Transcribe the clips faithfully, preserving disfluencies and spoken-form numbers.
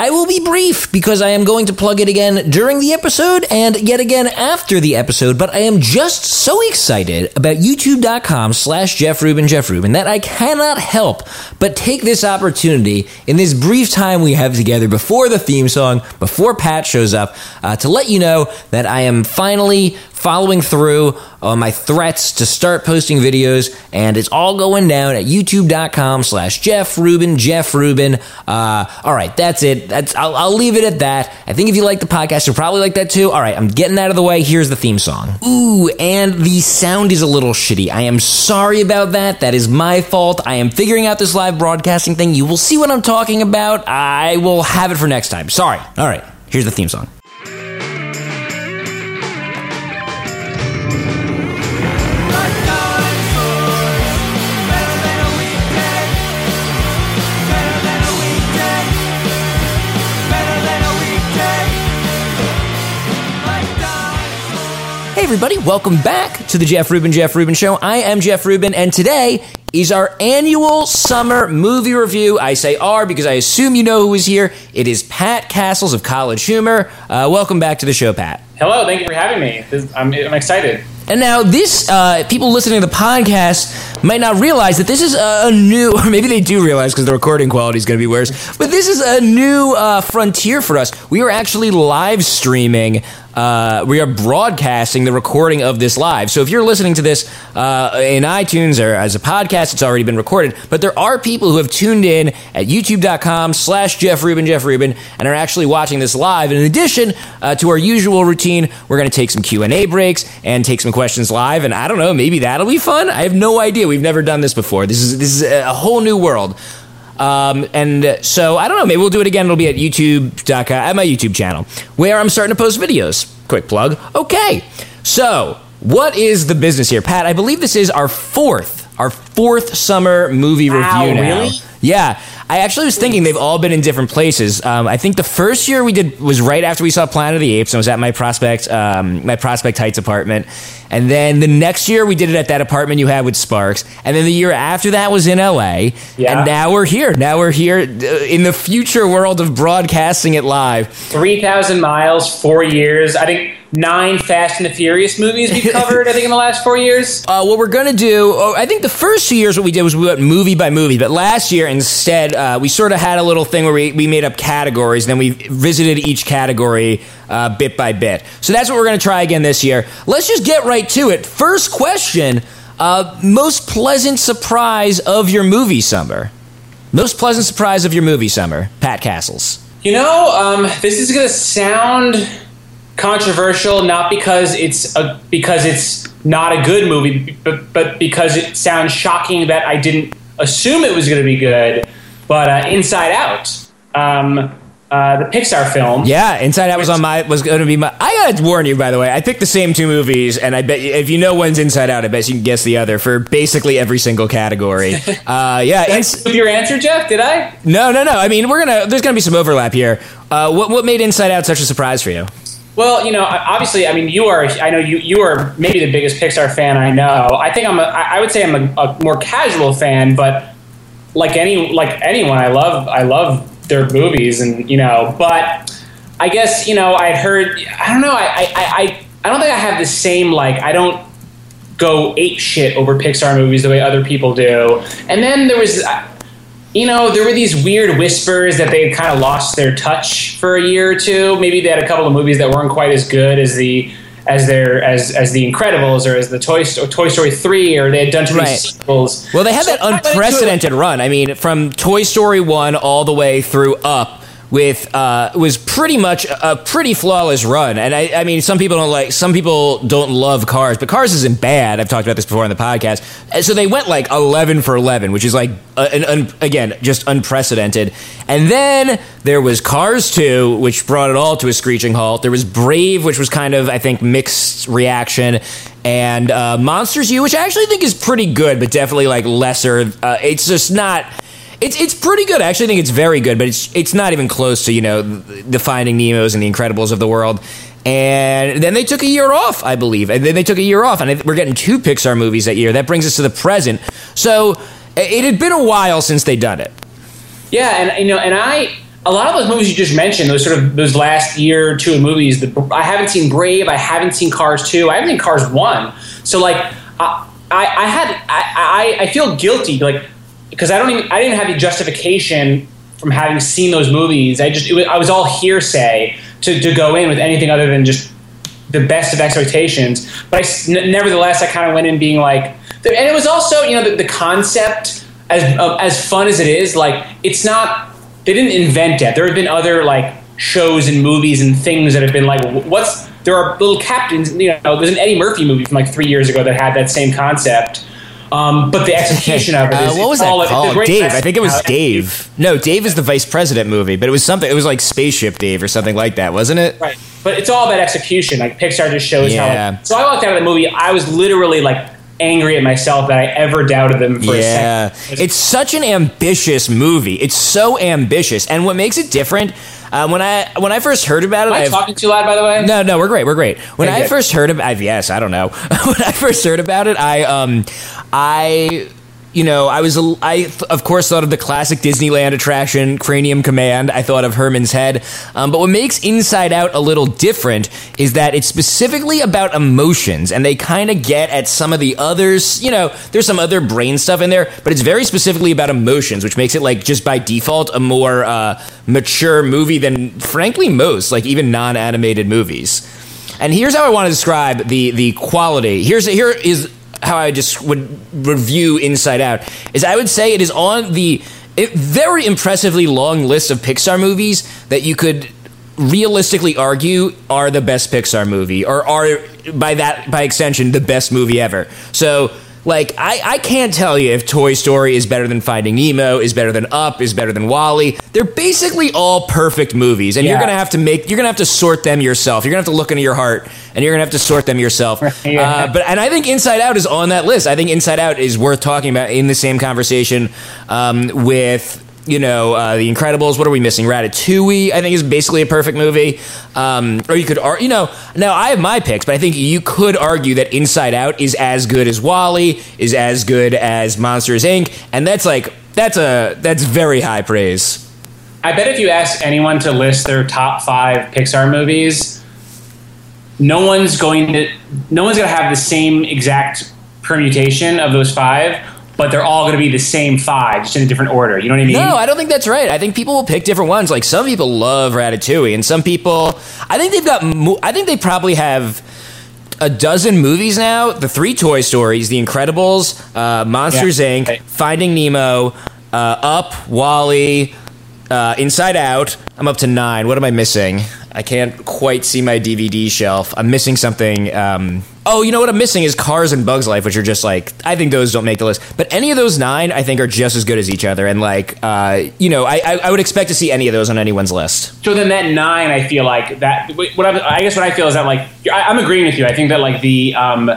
I will be brief because I am going to plug it again during the episode and yet again after the episode, but I am just so excited about youtube.com slash Jeff Rubin, Jeff Rubin that I cannot help but take this opportunity in this brief time we have together before the theme song, before Pat shows up, uh, to let you know that I am finally following through on my threats to start posting videos, and it's all going down at youtube.com slash Jeff Rubin, Jeff Rubin. Uh, all right, that's it. That's I'll, I'll leave it at that. I think if you like the podcast, you'll probably like that too. All right, I'm getting out of the way. Here's the theme song. Ooh, and the sound is a little shitty. I am sorry about that. That is my fault. I am figuring out this live broadcasting thing. You will see what I'm talking about. I will have it for next time. Sorry. All right, here's the theme song. Hey everybody, welcome back to the Jeff Rubin, Jeff Rubin Show. I am Jeff Rubin, and today is our annual summer movie review. I say "our" because I assume you know who is here. It is Pat Castles of College Humor. Uh, welcome back to the show, Pat. Hello, thank you for having me. This, I'm, I'm excited. And now this, uh, people listening to the podcast might not realize that this is a new, or maybe they do realize because the recording quality is going to be worse, but this is a new uh, frontier for us. We are actually live streaming, uh, we are broadcasting the recording of this live. So if you're listening to this uh, in iTunes or as a podcast, it's already been recorded, but there are people who have tuned in at youtube.com slash Jeff Rubin, Jeff Rubin, and are actually watching this live. And in addition uh, to our usual routine, we're going to take some Q and A breaks and take some questions live, and I don't know, maybe that'll be fun. I have no idea. We've never done this before. This is this is a whole new world. Um, and so, I don't know, maybe we'll do it again. It'll be at youtube dot com, at my YouTube channel, where I'm starting to post videos. Quick plug. Okay, so what is the business here? Pat, I believe this is our fourth, our fourth summer movie review Ow, now. Really? Yeah. I actually was thinking they've all been in different places. Um, I think the first year we did was right after we saw Planet of the Apes, and I was at my Prospect, um, my Prospect Heights apartment. And then the next year we did it at that apartment you had with Sparks. And then the year after that was in L A. Yeah. And now we're here. Now we're here in the future world of broadcasting it live. three thousand miles, four years. I think nine Fast and the Furious movies we've covered, I think, in the last four years. Uh, what we're going to do, oh, I think the first two years what we did was we went movie by movie. But last year instead, Uh, we sort of had a little thing where we, we made up categories, and then we visited each category uh, bit by bit. So that's what we're going to try again this year. Let's just get right to it. First question, uh, most pleasant surprise of your movie summer. Most pleasant surprise of your movie summer, Pat Castles. You know, um, this is going to sound controversial, not because it's a, because it's not a good movie, but, but because it sounds shocking that I didn't assume it was going to be good. But uh, Inside Out, um, uh, the Pixar film. Yeah, Inside Out was on my was going to be my. I gotta warn you, by the way. I picked the same two movies, and I bet you, if you know one's Inside Out, I bet you can guess the other for basically every single category. Uh, yeah, did I include your answer, Jeff? Did I? No, no, no. I mean, we're gonna. There's gonna be some overlap here. Uh, what what made Inside Out such a surprise for you? Well, you know, obviously, I mean, you are. I know you. You are maybe the biggest Pixar fan I know. I think I'm. A, I would say I'm a, a more casual fan, but. Like any, like anyone, I love, I love their movies, and you know. But I guess you know, I heard, I don't know, I, I, I, I don't think I have the same like, I don't go ape shit over Pixar movies the way other people do. And then there was, you know, there were these weird whispers that they had kind of lost their touch for a year or two. Maybe they had a couple of movies that weren't quite as good as the. As their as as the Incredibles or as the Toy or Toy Story three, or they had done too many right. sequels. Well, they had so that unprecedented run. I mean, from Toy Story one all the way through Up, with uh, was pretty much a pretty flawless run. And I, I mean, some people don't like some people don't love Cars, but Cars isn't bad. I've talked about this before on the podcast. And so they went like eleven for eleven, which is like uh, an, un, again just unprecedented. And then there was Cars two, which brought it all to a screeching halt. There was Brave, which was kind of, I think, mixed reaction. And uh, Monsters U, which I actually think is pretty good, but definitely, like, lesser. Uh, it's just not... It's it's pretty good. I actually think it's very good, but it's it's not even close to, you know, the Finding Nemos and the Incredibles of the world. And then they took a year off, I believe. And then they took a year off, and we're getting two Pixar movies that year. That brings us to the present. So it had been a while since they'd done it. Yeah, and, you know, and I... a lot of those movies you just mentioned, those sort of those last year or two of movies, the, I haven't seen Brave, I haven't seen Cars two, I haven't seen Cars one. So like I I, I had I, I I feel guilty like because I don't even I didn't have the justification from having seen those movies. I just it was, I was all hearsay to to go in with anything other than just the best of expectations. But I, nevertheless, I kind of went in being like, and it was also, you know, the, the concept as uh, as fun as it is, like it's not. They didn't invent it. There have been other like shows and movies and things that have been like, what's there are little captains. You know, there's an Eddie Murphy movie from like three years ago that had that same concept, um, but the execution of it is uh, what was that all called? Of it, Dave. I think it was Dave. No, Dave is the vice president movie, but it was something. It was like Spaceship Dave or something like that, wasn't it? Right. But it's all about execution. Like Pixar just shows yeah. how. Like, so I walked out of the movie. I was literally like angry at myself that I ever doubted them for yeah. a second. It's such an ambitious movie. It's so ambitious. And what makes it different, uh, when I when I first heard about it... Am I I've, talking too loud, by the way? No, no, we're great, we're great. When okay, I good. first heard about... I've, yes, I don't know. When I first heard about it, I... um, I... You know, I was, I of course thought of the classic Disneyland attraction, Cranium Command. I thought of Herman's Head. Um, but what makes Inside Out a little different is that it's specifically about emotions, and they kind of get at some of the others. You know, there's some other brain stuff in there, but it's very specifically about emotions, which makes it, like, just by default, a more uh, mature movie than, frankly, most, like, even non-animated movies. And here's how I want to describe the the quality. Here's here is. How I just would review Inside Out is I would say it is on the it, very impressively long list of Pixar movies that you could realistically argue are the best Pixar movie, or are, by that by extension, the best movie ever. So, like, I, I can't tell you if Toy Story is better than Finding Nemo, is better than Up, is better than WALL-E. They're basically all perfect movies, and yeah. you're gonna have to make, you're gonna have to sort them yourself. You're gonna have to look into your heart, and you're gonna have to sort them yourself. yeah. uh, but and I think Inside Out is on that list. I think Inside Out is worth talking about in the same conversation um, with, you know, uh, The Incredibles. What are we missing? Ratatouille, I think, is basically a perfect movie. Um, or you could, ar- you know, now I have my picks, but I think you could argue that Inside Out is as good as WALL-E, is as good as Monsters, Incorporated. And that's like, that's a, that's very high praise. I bet if you ask anyone to list their top five Pixar movies, no one's going to, no one's going to have the same exact permutation of those five, but they're all going to be the same five, just in a different order. You know what I mean? No, I don't think that's right. I think people will pick different ones. Like, some people love Ratatouille, and some people, I think they've got, mo- I think they probably have a dozen movies now. The three Toy Stories, The Incredibles, uh, Monsters, yeah. Incorporated, right. Finding Nemo, uh, Up, WALL-E, uh, Inside Out. I'm up to nine. What am I missing? I can't quite see my D V D shelf. I'm missing something. Um, oh, you know what I'm missing is Cars and Bugs Life, which are just like, I think those don't make the list. But any of those nine, I think, are just as good as each other. And like, uh, you know, I, I would expect to see any of those on anyone's list. So then that nine, I feel like that, what I'm, I guess what I feel is that, like, I, I'm agreeing with you. I think that, like, the, um,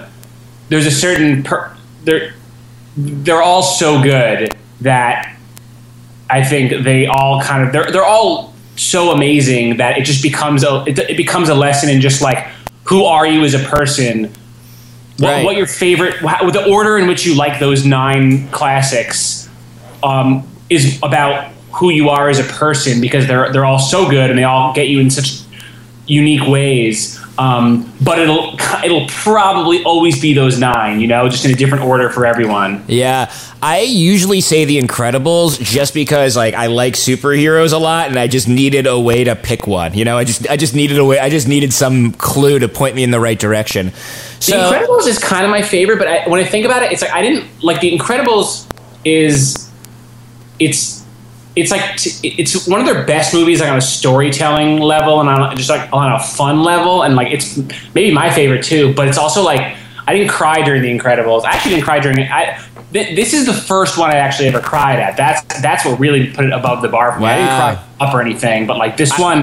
there's a certain, per, they're, they're all so good that I think they all kind of, they're, they're all so amazing that it just becomes a it, it becomes a lesson in just like, who are you as a person, what, right. what your favorite, how, the order in which you like those nine classics um, is about who you are as a person, because they're they're all so good and they all get you in such unique ways. Um, but it'll it'll probably always be those nine, you know, just in a different order for everyone. Yeah, I usually say The Incredibles just because, like, I like superheroes a lot, and I just needed a way to pick one. You know, I just I just needed a way. I just needed some clue to point me in the right direction. So, The Incredibles is kind of my favorite, but I, when I think about it, it's like I didn't like The Incredibles. Is it's it's like t- it's one of their best movies, like, on a storytelling level and on just like on a fun level, and like it's maybe my favorite too. But it's also like I didn't cry during The Incredibles. I actually didn't cry during it. I, th- this is the first one I actually ever cried at. That's that's what really put it above the bar for me. Wow. I didn't cry up or anything, but like this I, one,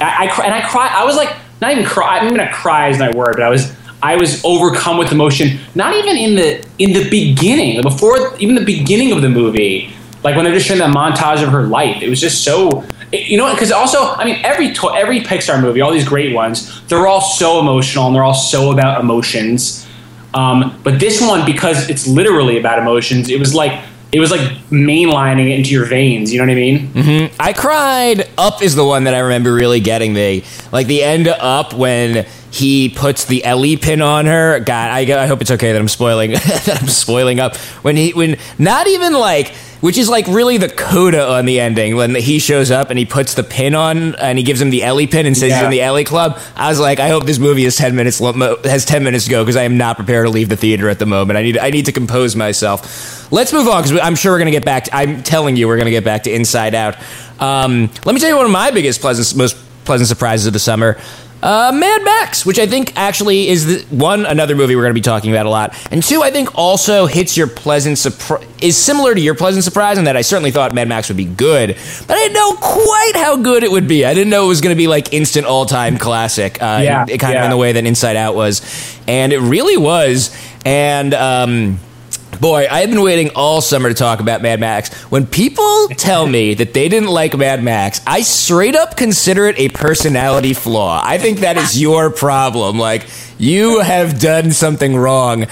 I, I cry, and I cry. I was like not even cry. I'm gonna cry is my word, but I was I was overcome with emotion. Not even in the in the beginning, before even the beginning of the movie. Like, when they're just showing that montage of her life, it was just so, you know, because also, I mean, every to- every Pixar movie, all these great ones, they're all so emotional and they're all so about emotions. Um, but this one, because it's literally about emotions, it was like it was like mainlining it into your veins. You know what I mean? Mm-hmm. I cried. Up is the one that I remember really getting me. Like the end of Up when he puts the Ellie pin on her. God, I, I hope it's okay that I'm spoiling that I'm spoiling Up. When he, when not even like. Which is like really the coda on the ending when he shows up and he puts the pin on and he gives him the Ellie pin and says yeah. he's in the Ellie Club. I was like, I hope this movie is ten minutes lo- has ten minutes to go because I am not prepared to leave the theater at the moment. I need I need to compose myself. Let's move on because I'm sure we're gonna get back. To, I'm telling you, we're gonna get back to Inside Out. Um, let me tell you one of my biggest pleasant, most pleasant surprises of the summer. Uh, Mad Max, which I think actually is, the, one, another movie we're going to be talking about a lot, and two, I think also hits your pleasant surprise, is similar to your pleasant surprise in that I certainly thought Mad Max would be good, but I didn't know quite how good it would be. I didn't know it was going to be like instant all-time classic, uh, yeah, it kind yeah. of in the way that Inside Out was, and it really was, and um... boy, I have been waiting all summer to talk about Mad Max. When people tell me that they didn't like Mad Max, I straight up consider it a personality flaw. I think that is your problem. Like, you have done something wrong.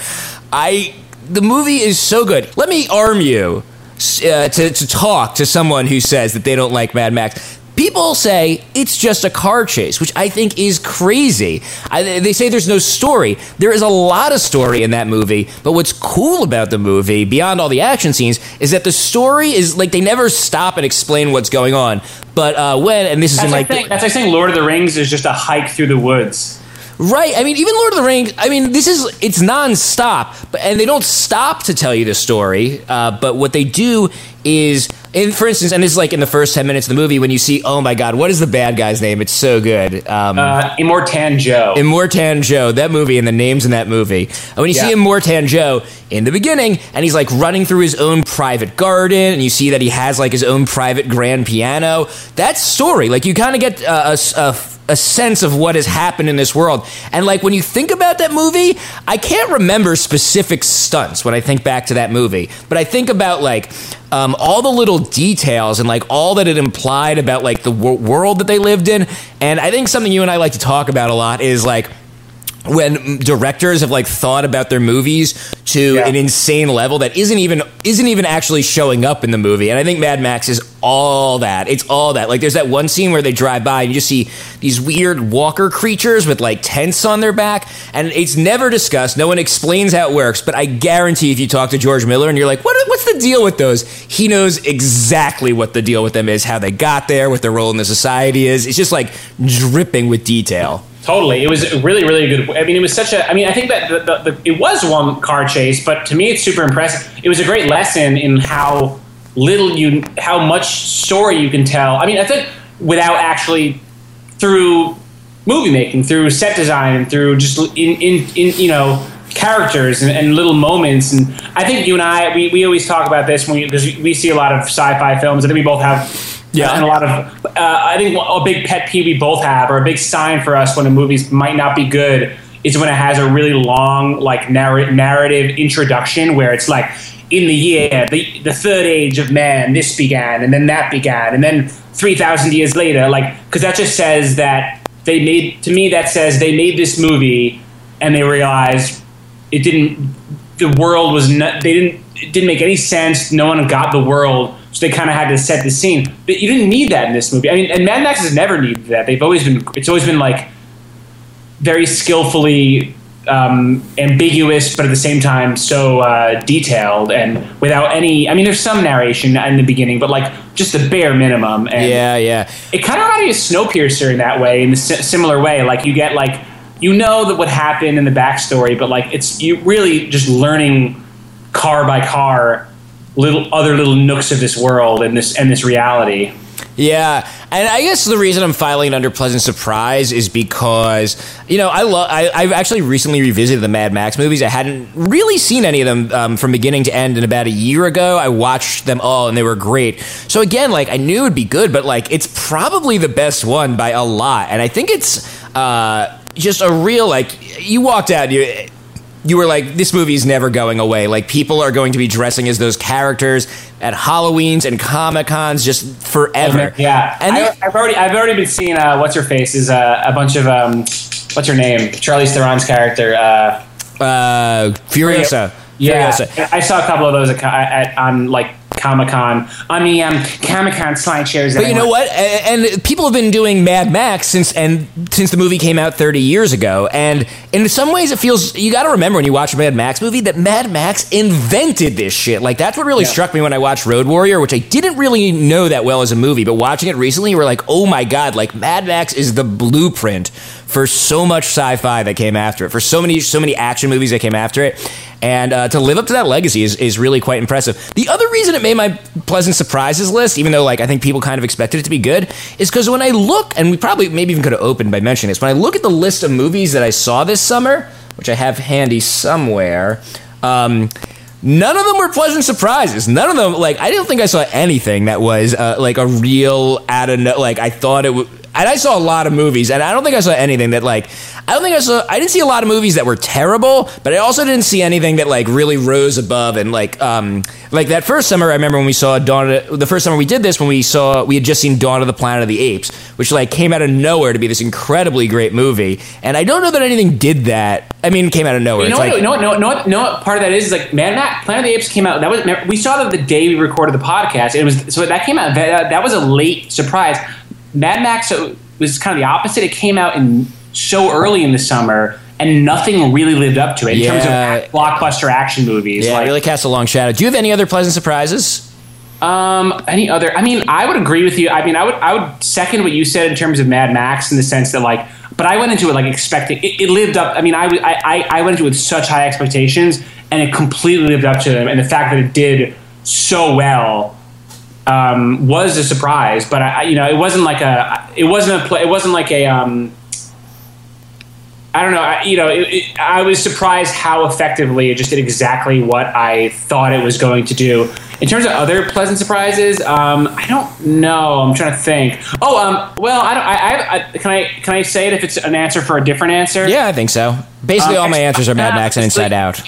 I, the movie is so good. Let me arm you uh, to, to talk to someone who says that they don't like Mad Max. People say it's just a car chase, which I think is crazy. I, they say there's no story. There is a lot of story in that movie, but what's cool about the movie, beyond all the action scenes, is that the story is, like, they never stop and explain what's going on. But uh, when, and this is that's in, like... like the, that's like saying Lord of the Rings is just a hike through the woods. Right. I mean, even Lord of the Rings, I mean, this is, it's nonstop, but, and they don't stop to tell you the story, uh, but what they do is... In, for instance, and this is like in the first ten minutes of the movie when you see, oh my God, what is the bad guy's name? It's so good. Um, uh, Immortan Joe. Immortan Joe, that movie and the names in that movie. And when you yeah. see Immortan Joe in the beginning, and he's like running through his own private garden, and you see that he has like his own private grand piano. That story, like you kind of get uh, a, a a sense of what has happened in this world. And like when you think about that movie, I can't remember specific stunts when I think back to that movie, but I think about like um, all the little details and like all that it implied about like the wor- world that they lived in. And I think something you and I like to talk about a lot is like when directors have like thought about their movies to yeah. an insane level that isn't even isn't even actually showing up in the movie. And I think Mad Max is all that. It's all that. Like there's that one scene where they drive by and you just see these weird walker creatures with like tents on their back, and it's never discussed. No one explains how it works, but I guarantee if you talk to George Miller and you're like, what what's the deal with those? He knows exactly what the deal with them is, how they got there, what their role in the society is. It's just like dripping with detail. Totally. It was really, really good. I mean, it was such a, I mean, I think that the, the, the, it was one car chase, but to me, it's super impressive. It was a great lesson in how little you, how much story you can tell. I mean, I think without actually through movie making, through set design, and through just in, in, in you know, characters and, and little moments. And I think you and I, we, we always talk about this when we, because we see a lot of sci-fi films. I think we both have... Yeah, and a lot of, uh, I think a big pet peeve we both have, or a big sign for us when a movie might not be good, is when it has a really long, like, narr- narrative introduction where it's like, in the year, the, the third age of man, this began, and then that began, and then three thousand years later, like, because that just says that they made, to me, that says they made this movie and they realized it didn't, the world was not, they didn't, it didn't make any sense, no one got the world. So they kind of had to set the scene, but you didn't need that in this movie. I mean, and Mad Max has never needed that. They've always been, it's always been like very skillfully um, ambiguous, but at the same time, so uh, detailed and without any, I mean, there's some narration in the beginning, but like just the bare minimum. And yeah. Yeah. It kind of reminded me of Snowpiercer in that way, in a similar way. Like you get like, you know, that what happened in the backstory, but like, it's you really just learning car by car, little other little nooks of this world and this and this reality. Yeah, and I guess the reason I'm filing it under pleasant surprise is because, you know, I love. I, I've actually recently revisited the Mad Max movies. I hadn't really seen any of them um, from beginning to end. And about a year ago, I watched them all, and they were great. So again, like I knew it'd be good, but like it's probably the best one by a lot. And I think it's uh, just a real like you walked out you. You were like, this movie is never going away. Like, people are going to be dressing as those characters at Halloweens and Comic-Cons just forever. Yeah, and I, I've already I've already been seeing uh, what's her face is uh, a bunch of um, what's her name? Charlize Theron's character, uh, uh, Furiosa. Yeah, Furiosa. I saw a couple of those at, at, on like Comic-Con, on the um, Comic-Con slideshows. But you know what? And people have been doing Mad Max since and since the movie came out thirty years ago. And in some ways, it feels, you got to remember when you watch a Mad Max movie that Mad Max invented this shit. Like, that's what really yeah. struck me when I watched Road Warrior, which I didn't really know that well as a movie. But watching it recently, you were like, oh my God, like Mad Max is the blueprint for so much sci-fi that came after it, for so many so many action movies that came after it. And uh, to live up to that legacy is, is really quite impressive. The other reason it made my pleasant surprises list, even though like I think people kind of expected it to be good, is because when I look, and we probably maybe even could have opened by mentioning this, when I look at the list of movies that I saw this summer, which I have handy somewhere, um, none of them were pleasant surprises. None of them, like, I don't think I saw anything that was uh, like a real out of no, like I thought it would. And I saw a lot of movies, and I don't think I saw anything that, like, I don't think I saw, I didn't see a lot of movies that were terrible, but I also didn't see anything that, like, really rose above, and, like, um, like, that first summer, I remember when we saw Dawn of, the first summer we did this, when we saw, we had just seen Dawn of the Planet of the Apes, which, like, came out of nowhere to be this incredibly great movie, and I don't know that anything did that, I mean, it came out of nowhere. You know what, like, you know what, you know what, you know what part of that is, is, like, Mad Max, Planet of the Apes came out, that was, we saw that the day we recorded the podcast, it was, so that came out, that, that was a late surprise. Mad Max so was kind of the opposite. It came out in so early in the summer, and nothing really lived up to it in yeah. terms of act, blockbuster action movies. Yeah, like, it really cast a long shadow. Do you have any other pleasant surprises? Um, any other? I mean, I would agree with you. I mean, I would I would second what you said in terms of Mad Max in the sense that, like, but I went into it like expecting it, it lived up. I mean, I, I I went into it with such high expectations, and it completely lived up to them. And the fact that it did so well. Um, was a surprise, but I, you know, it wasn't like a, it wasn't a play, it wasn't like a, um, I don't know, I, you know, it, it, I was surprised how effectively it just did exactly what I thought it was going to do. In terms of other pleasant surprises, um, I don't know. I'm trying to think. Oh, um, well, I don't. I, I, I can I can I say it if it's an answer for a different answer? Yeah, I think so. Basically, um, all Ex my answers Machina, are Mad Max and Inside Out.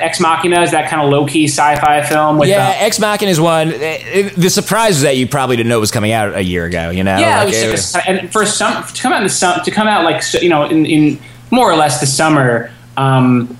Ex Machina is that kind of low key sci fi film. With yeah, the, Ex Machina is one. It, it, the surprise was that you probably didn't know it was coming out a year ago. You know? Yeah, like, it was, it was, and for some to come out in the sum, to come out like you know in, in more or less the summer. Um,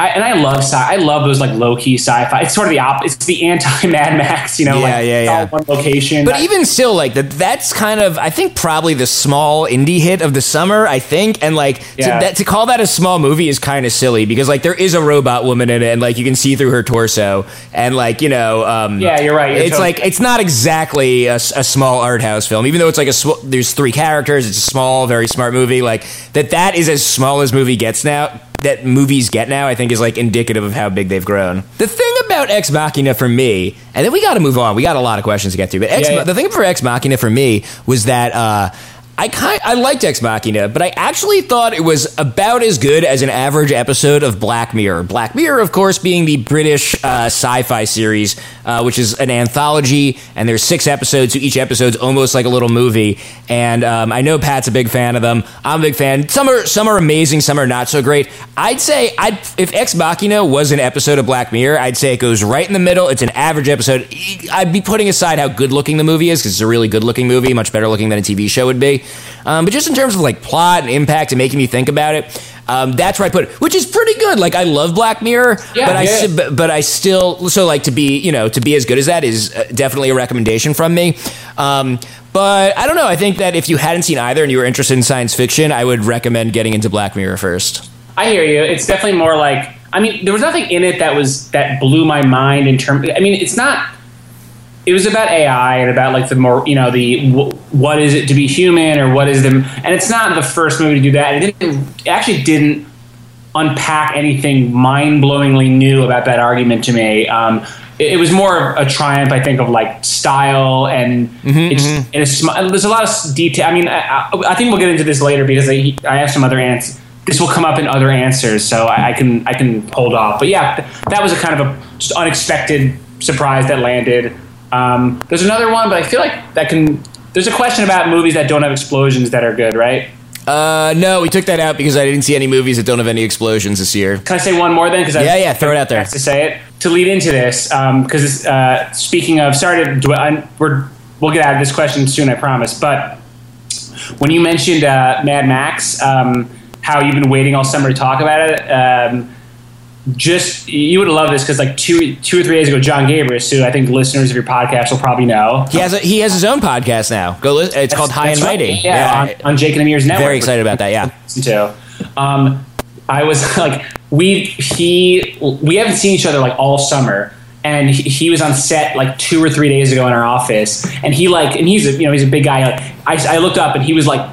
I, and I love sci- I love those like low key sci-fi. It's sort of the op- it's the anti Mad Max, you know, yeah, like yeah, yeah. all one location. But I- even still, like that, that's kind of I think probably the small indie hit of the summer. I think, and like yeah. to, that, to call that a small movie is kind of silly because like there is a robot woman in it, and like you can see through her torso, and like you know, um, yeah, you're right. You're it's totally- like it's not exactly a, a small art house film, even though it's like a sw- there's three characters. It's a small, very smart movie. Like that, that is as small as movie gets now. That movies get now, I think, is like indicative of how big they've grown. The thing about Ex Machina for me, and then we got to move on. We got a lot of questions to get through, but Ex, yeah, yeah. the thing for Ex Machina for me was that uh, I kind I liked Ex Machina, but I actually thought it was about as good as an average episode of Black Mirror. Black Mirror, of course, being the British uh, sci-fi series, uh, which is an anthology, and there's six episodes, so each episode's almost like a little movie. And um, I know Pat's a big fan of them. I'm a big fan. Some are some are amazing, some are not so great. I'd say I'd if Ex Machina was an episode of Black Mirror, I'd say it goes right in the middle. It's an average episode. I'd be putting aside how good-looking the movie is, because it's a really good-looking movie, much better looking than a T V show would be. Um, but just in terms of, like, plot and impact and making me think about it, um, that's where I put it, which is pretty good. Like, I love Black Mirror, yeah, but, I, yeah. but, but I still... So, like, to be, you know, to be as good as that is definitely a recommendation from me. Um, but, I don't know, I think that if you hadn't seen either and you were interested in science fiction, I would recommend getting into Black Mirror first. I hear you. It's definitely more like... I mean, there was nothing in it that was that blew my mind in terms... I mean, it's not... It was about A I and about like the more, you know, the what is it to be human or what is the, and it's not the first movie to do that. It, didn't, it actually didn't unpack anything mind-blowingly new about that argument to me. Um, it, it was more of a triumph, I think, of like style and mm-hmm, it's, mm-hmm. it's there's a lot of detail. I mean, I, I think we'll get into this later because I, I have some other answers. This will come up in other answers, so I, I can I can hold off. But yeah, that was a kind of a just unexpected surprise that landed. Um, there's another one, but I feel like that can. There's a question about movies that don't have explosions that are good, right? Uh, no, we took that out because I didn't see any movies that don't have any explosions this year. Can I say one more then? Cause I yeah, yeah, throw it out there. To say it to lead into this, because um, uh, speaking of, sorry to dwell, we're we'll get out of this question soon, I promise. But when you mentioned uh, Mad Max, um, how you've been waiting all summer to talk about it. Um, just, you would love this because like two two or three days ago, John Gabris, who I think listeners of your podcast will probably know. He has a, he has his own podcast now. Go li- it's that's, called High and Mighty. Right. Yeah, yeah. On, on Jake and Amir's network. Very excited about that, yeah. Listen to. Um, I was like, we he we haven't seen each other like all summer, and he, he was on set like two or three days ago in our office, and he like, and he's a, you know, he's a big guy. Like I, I looked up and he was like,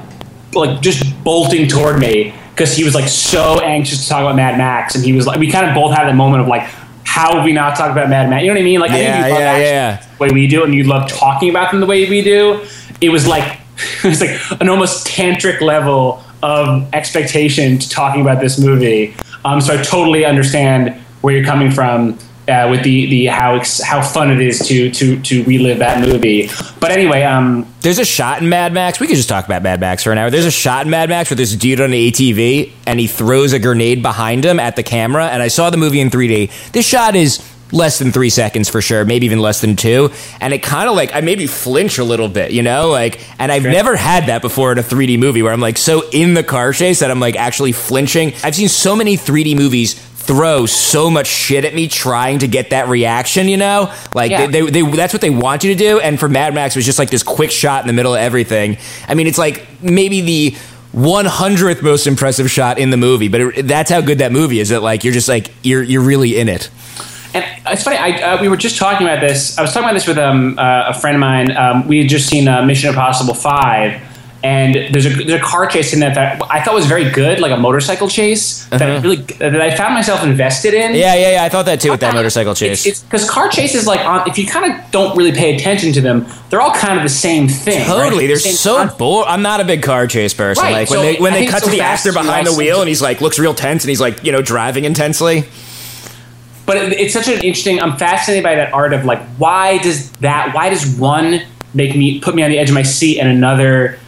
like just bolting toward me because he was like so anxious to talk about Mad Max, and he was like, we kind of both had that moment of like, how have we not talked about Mad Max? You know what I mean? Like, yeah, I think you love yeah, action yeah. the way we do, and you love talking about them the way we do. It was like, it was like an almost tantric level of expectation to talking about this movie. Um, so I totally understand where you're coming from uh, with the the how ex- how fun it is to to to relive that movie. But anyway, um, there's a shot in Mad Max. We could just talk about Mad Max for an hour. There's a shot in Mad Max where there's a dude on an A T V and he throws a grenade behind him at the camera. And I saw the movie in three D. This shot is less than three seconds for sure, maybe even less than two. And it kind of like, I maybe flinch a little bit, you know, like, and I've sure. never had that before in a three D movie where I'm like so in the car chase that I'm like actually flinching. I've seen so many three D movies throw so much shit at me trying to get that reaction, you know, like yeah. they, they, they that's what they want you to do. And for Mad Max, it was just like this quick shot in the middle of everything. I mean, it's like maybe the one hundredth most impressive shot in the movie, but it, that's how good that movie is. That like, you're just like, you're, you're really in it. And it's funny, I, uh, we were just talking about this. I was talking about this with um, uh, a friend of mine. Um, we had just seen uh, Mission Impossible five, and there's a, there's a car chase in that that I thought was very good, like a motorcycle chase, uh-huh. that, really, that I found myself invested in. Yeah, yeah, yeah. I thought that too with that I, motorcycle chase. Because car chases, like, on, if you kind of don't really pay attention to them, they're all kind of the same thing. Totally. Right? They're the so boring. I'm not a big car chase person. Right. Like, so when they, when they cut so to the actor behind the wheel, and he's like, looks real tense, and he's like, you know, driving intensely. But it's such an interesting. I'm fascinated by that art of like, why does that? Why does one make me put me on the edge of my seat and another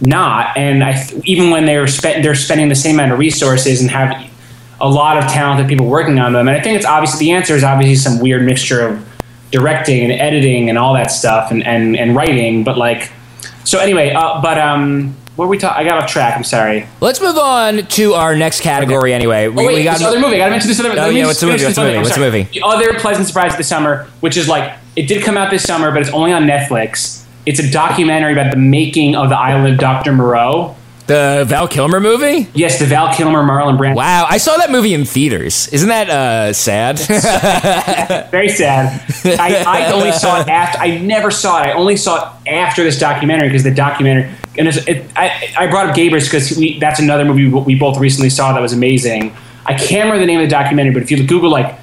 not? And I, even when they're spent, they're spending the same amount of resources and have a lot of talented people working on them. And I think it's obviously the answer is obviously some weird mixture of directing and editing and all that stuff and and, and writing. But like, so anyway. Uh, but um. What are we talking? I got off track. I'm sorry. Let's move on to our next category. Okay. Anyway, we, oh, wait, we got this m- other movie. I got to mention this other. No, yeah, what's the movie? What's the movie? What's the movie? The other pleasant surprise of the summer, which is like it did come out this summer, but it's only on Netflix. It's a documentary about the making of The Island of Doctor Moreau. The Val Kilmer movie? Yes, the Val Kilmer Marlon Brando. Wow, I saw that movie in theaters. Isn't that uh, sad? Very sad. I, I only saw it after. I never saw it. I only saw it after this documentary because the documentary. And it's, it, I, I brought up Gabers because that's another movie we both recently saw that was amazing. I can't remember the name of the documentary, but if you Google, like,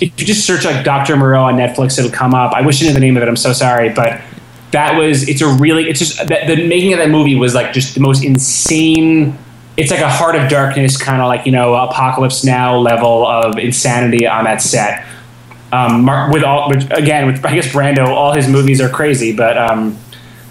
if you just search, like, Doctor Moreau on Netflix, it'll come up. I wish I knew the name of it. I'm so sorry. But that was, it's a really, it's just, the, the making of that movie was, like, just the most insane. It's like a Heart of Darkness kind of, like, you know, Apocalypse Now level of insanity on that set. Um, with all, which, again, with, I guess Brando, all his movies are crazy, but, um,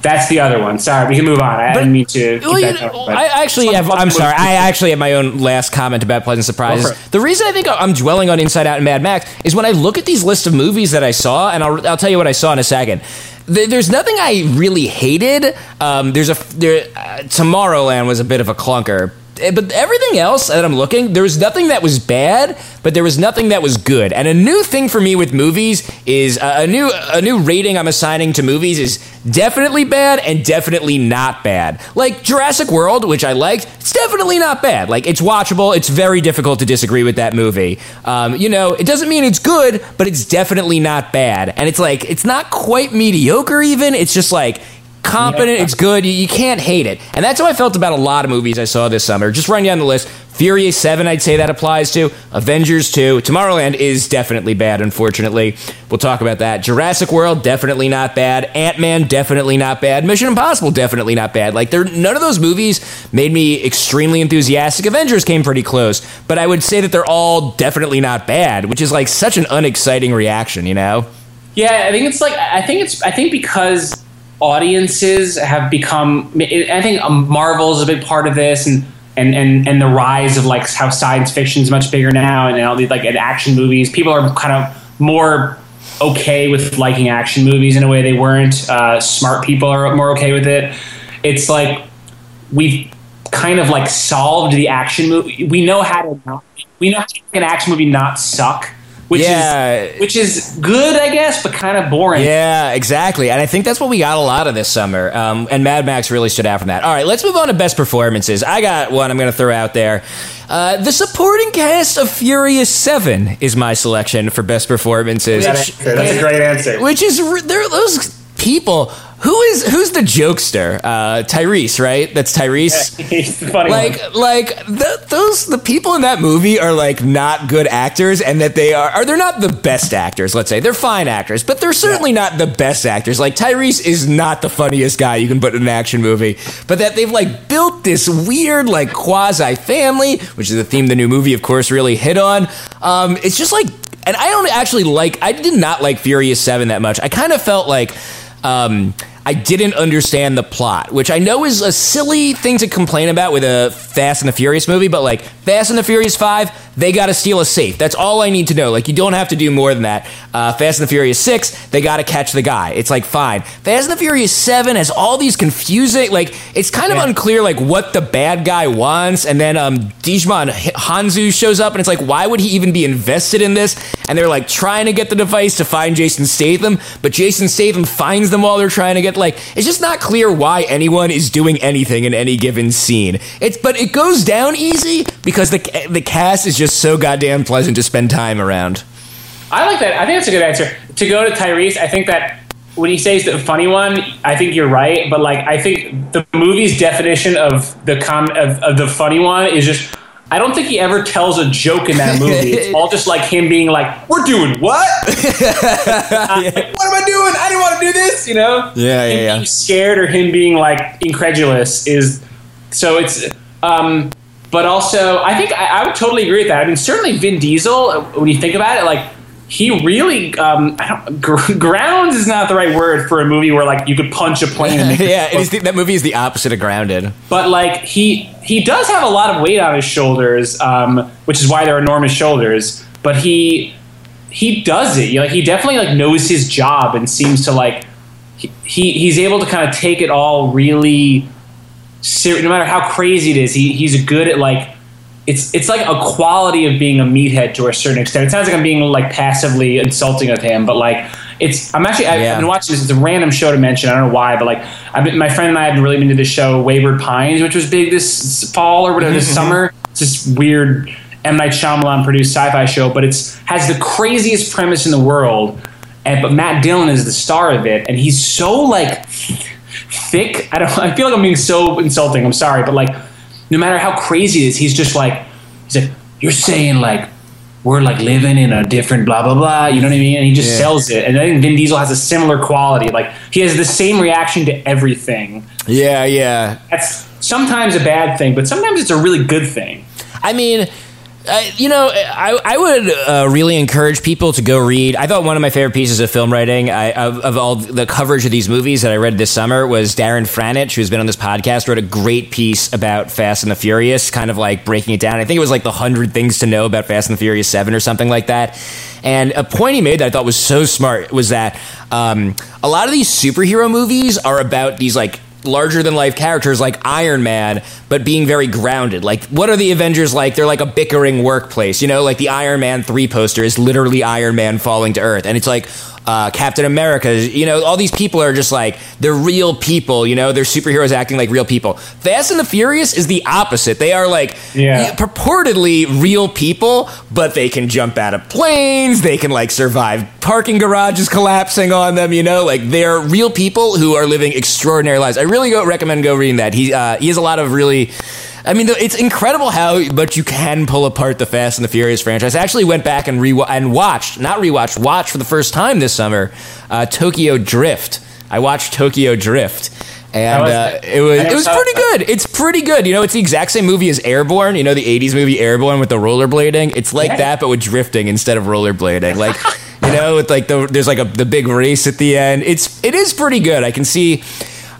that's the other one. Sorry, we can move on. I but, didn't mean to. Well, you know, up, I actually have. I'm sorry. I actually have my own last comment about pleasant surprises. The reason I think I'm dwelling on Inside Out and Mad Max is when I look at these lists of movies that I saw, and I'll, I'll tell you what I saw in a second. There's nothing I really hated. Um, there's a there, uh, Tomorrowland was a bit of a clunker. But everything else that I'm looking, there was nothing that was bad, but there was nothing that was good. And a new thing for me with movies is uh, a new a new rating I'm assigning to movies is definitely bad and definitely not bad. Like Jurassic World, which I liked, it's definitely not bad. Like it's watchable. It's very difficult to disagree with that movie. Um, you know, it doesn't mean it's good, but it's definitely not bad. And it's like it's not quite mediocre even. It's just like competent, it's good, you, you can't hate it. And that's how I felt about a lot of movies I saw this summer. Just running down the list, Furious seven, I'd say that applies to, Avengers two, Tomorrowland is definitely bad, unfortunately. We'll talk about that. Jurassic World, definitely not bad. Ant-Man, definitely not bad. Mission Impossible, definitely not bad. Like, they're, none of those movies made me extremely enthusiastic. Avengers came pretty close, but I would say that they're all definitely not bad, which is, like, such an unexciting reaction, you know? Yeah, I think it's like, I think it's, I think because audiences have become, I think Marvel's a big part of this, and and and and the rise of like how science fiction is much bigger now, and all these like action movies. People are kind of more okay with liking action movies in a way they weren't. Uh, smart people are more okay with it. It's like we've kind of like solved the action movie. We know how to. We know how to make an action movie not suck. Which yeah. is which is good, I guess, but kind of boring. Yeah, exactly. And I think that's what we got a lot of this summer. Um, and Mad Max really stood out from that. All right, let's move on to best performances. I got one I'm going to throw out there. Uh, the supporting cast of Furious seven is my selection for best performances. Yeah, that's a great answer. Which is, there are those people... Who is who's the jokester? Uh, Tyrese, right? That's Tyrese. Yeah, he's the funny like, one. Like the, those the people in that movie are like not good actors, and that they are are they're not the best actors. Let's say they're fine actors, but they're certainly yeah. not the best actors. Like Tyrese is not the funniest guy you can put in an action movie, but that they've like built this weird like quasi family, which is a theme the new movie, of course, really hit on. Um, it's just like, and I don't actually like. I did not like Furious seven that much. I kind of felt like. Um, I didn't understand the plot, which I know is a silly thing to complain about with a Fast and the Furious movie, but like Fast and the Furious five, they gotta steal a safe. That's all I need to know. Like, you don't have to do more than that. Uh, Fast and the Furious six, they gotta catch the guy. It's like, fine. Fast and the Furious seven has all these confusing, like, it's kind of yeah. unclear, like, what the bad guy wants, and then um, Digimon Hanzu shows up, and it's like, why would he even be invested in this? And they're, like, trying to get the device to find Jason Statham, but Jason Statham finds them while they're trying to get like it's just not clear why anyone is doing anything in any given scene. It's but it goes down easy because the the cast is just so goddamn pleasant to spend time around. I like that. I think that's a good answer. To go to Tyrese, I think that when he says the funny one, I think you're right. But like, I think the movie's definition of the com of, of the funny one is just. I don't think he ever tells a joke in that movie. It's all just like him being like, we're doing what? uh, yeah. like, what am I doing? I didn't want to do this, you know? Yeah, yeah, him yeah. being scared or him being like incredulous is... So it's... Um, but also, I think I, I would totally agree with that. I mean, certainly Vin Diesel, when you think about it, like, he really... Um, I don't, gr- grounds is not the right word for a movie where like you could punch a plane. And yeah, it is the, that movie is the opposite of grounded. But like, he... He does have a lot of weight on his shoulders, um, which is why they're enormous shoulders. But he he does it. You know, like he definitely like knows his job and seems to like he, he he's able to kind of take it all really serious, no matter how crazy it is. He he's good at like it's it's like a quality of being a meathead to a certain extent. It sounds like I'm being like passively insulting of him, but like. It's. I'm actually. I've yeah. been watching this. It's a random show to mention. I don't know why, but like, I've been, my friend and I have really been to this show, Wayward Pines, which was big this fall or whatever this summer. It's this weird M Night Shyamalan produced sci-fi show, but it's has the craziest premise in the world. And but Matt Dillon is the star of it, and he's so like thick. I don't. I feel like I'm being so insulting. I'm sorry, but like, no matter how crazy it is, he's just like he's like you're saying like. We're like living in a different blah, blah, blah. You know what I mean? And he just yeah. sells it. And I think Vin Diesel has a similar quality. Like he has the same reaction to everything. Yeah. Yeah. That's sometimes a bad thing, but sometimes it's a really good thing. I mean, Uh, you know, I, I would uh, really encourage people to go read. I thought one of my favorite pieces of film writing I, of, of all the coverage of these movies that I read this summer was Darren Franich, who's been on this podcast, wrote a great piece about Fast and the Furious, kind of like breaking it down. I think it was like the one hundred things to know about Fast and the Furious seven or something like that. And a point he made that I thought was so smart was that um, a lot of these superhero movies are about these like larger-than-life characters like Iron Man, but being very grounded. Like, what are the Avengers like? They're like a bickering workplace, you know? Like, the Iron Man three poster is literally Iron Man falling to Earth. And it's like, uh, Captain America, you know, all these people are just like, they're real people, you know? They're superheroes acting like real people. Fast and the Furious is the opposite. They are like, yeah. purportedly real people, but they can jump out of planes, they can, like, survive parking garages collapsing on them, you know? Like, they're real people who are living extraordinary lives. I really go recommend go reading that. He uh, he has a lot of really... I mean, it's incredible how much you can pull apart the Fast and the Furious franchise. I actually went back and, re- and watched, not rewatched, watched for the first time this summer, uh, Tokyo Drift. I watched Tokyo Drift. And uh, it was it was pretty good. It's pretty good. You know, it's the exact same movie as Airborne. You know, the eighties movie Airborne with the rollerblading. It's like that, but with drifting instead of rollerblading. Like, you know, with like the, there's like a, the big race at the end. It's it is pretty good. I can see.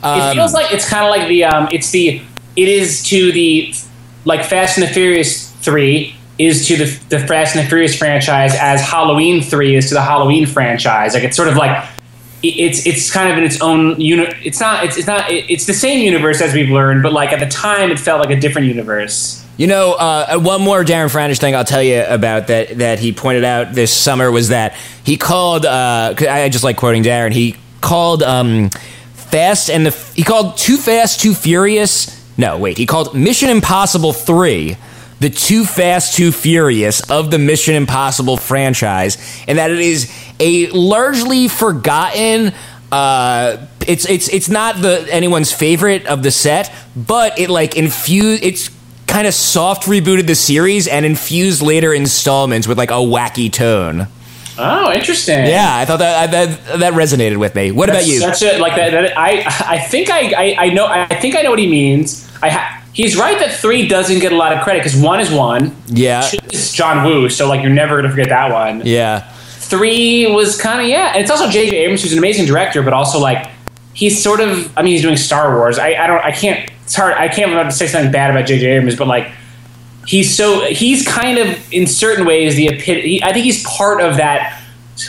Um, it feels like it's kind of like the um, it's the. It is to the, like, Fast and the Furious three is to the, the Fast and the Furious franchise as Halloween three is to the Halloween franchise. Like, it's sort of like, it's it's kind of in its own, uni- it's not, it's, it's not, it's the same universe as we've learned, but, like, at the time, it felt like a different universe. You know, uh, one more Darren Franish thing I'll tell you about that, that he pointed out this summer was that he called, uh, I just like quoting Darren, he called um, Fast and the, he called Too Fast, Too Furious, no, wait, he called Mission Impossible three the Too Fast, Too Furious of the Mission Impossible franchise, and that it is a largely forgotten, uh, it's it's it's not the anyone's favorite of the set, but it like infused, it's kind of soft rebooted the series and infused later installments with like a wacky tone. Oh, interesting. Yeah, I thought that that, that resonated with me. What That's about you? Such a, like that, that. I I think I, I I know I think I know what he means. I. Ha- He's right that three doesn't get a lot of credit because one is one. Yeah. Two is John Woo, so like you're never going to forget that one. Yeah. Three was kind of, yeah. And it's also J J Abrams, who's an amazing director, but also like he's sort of, I mean, he's doing Star Wars. I, I don't, I can't, it's hard, I can't remember to say something bad about J J Abrams, but like he's so, he's kind of in certain ways the epitome, I think he's part of that.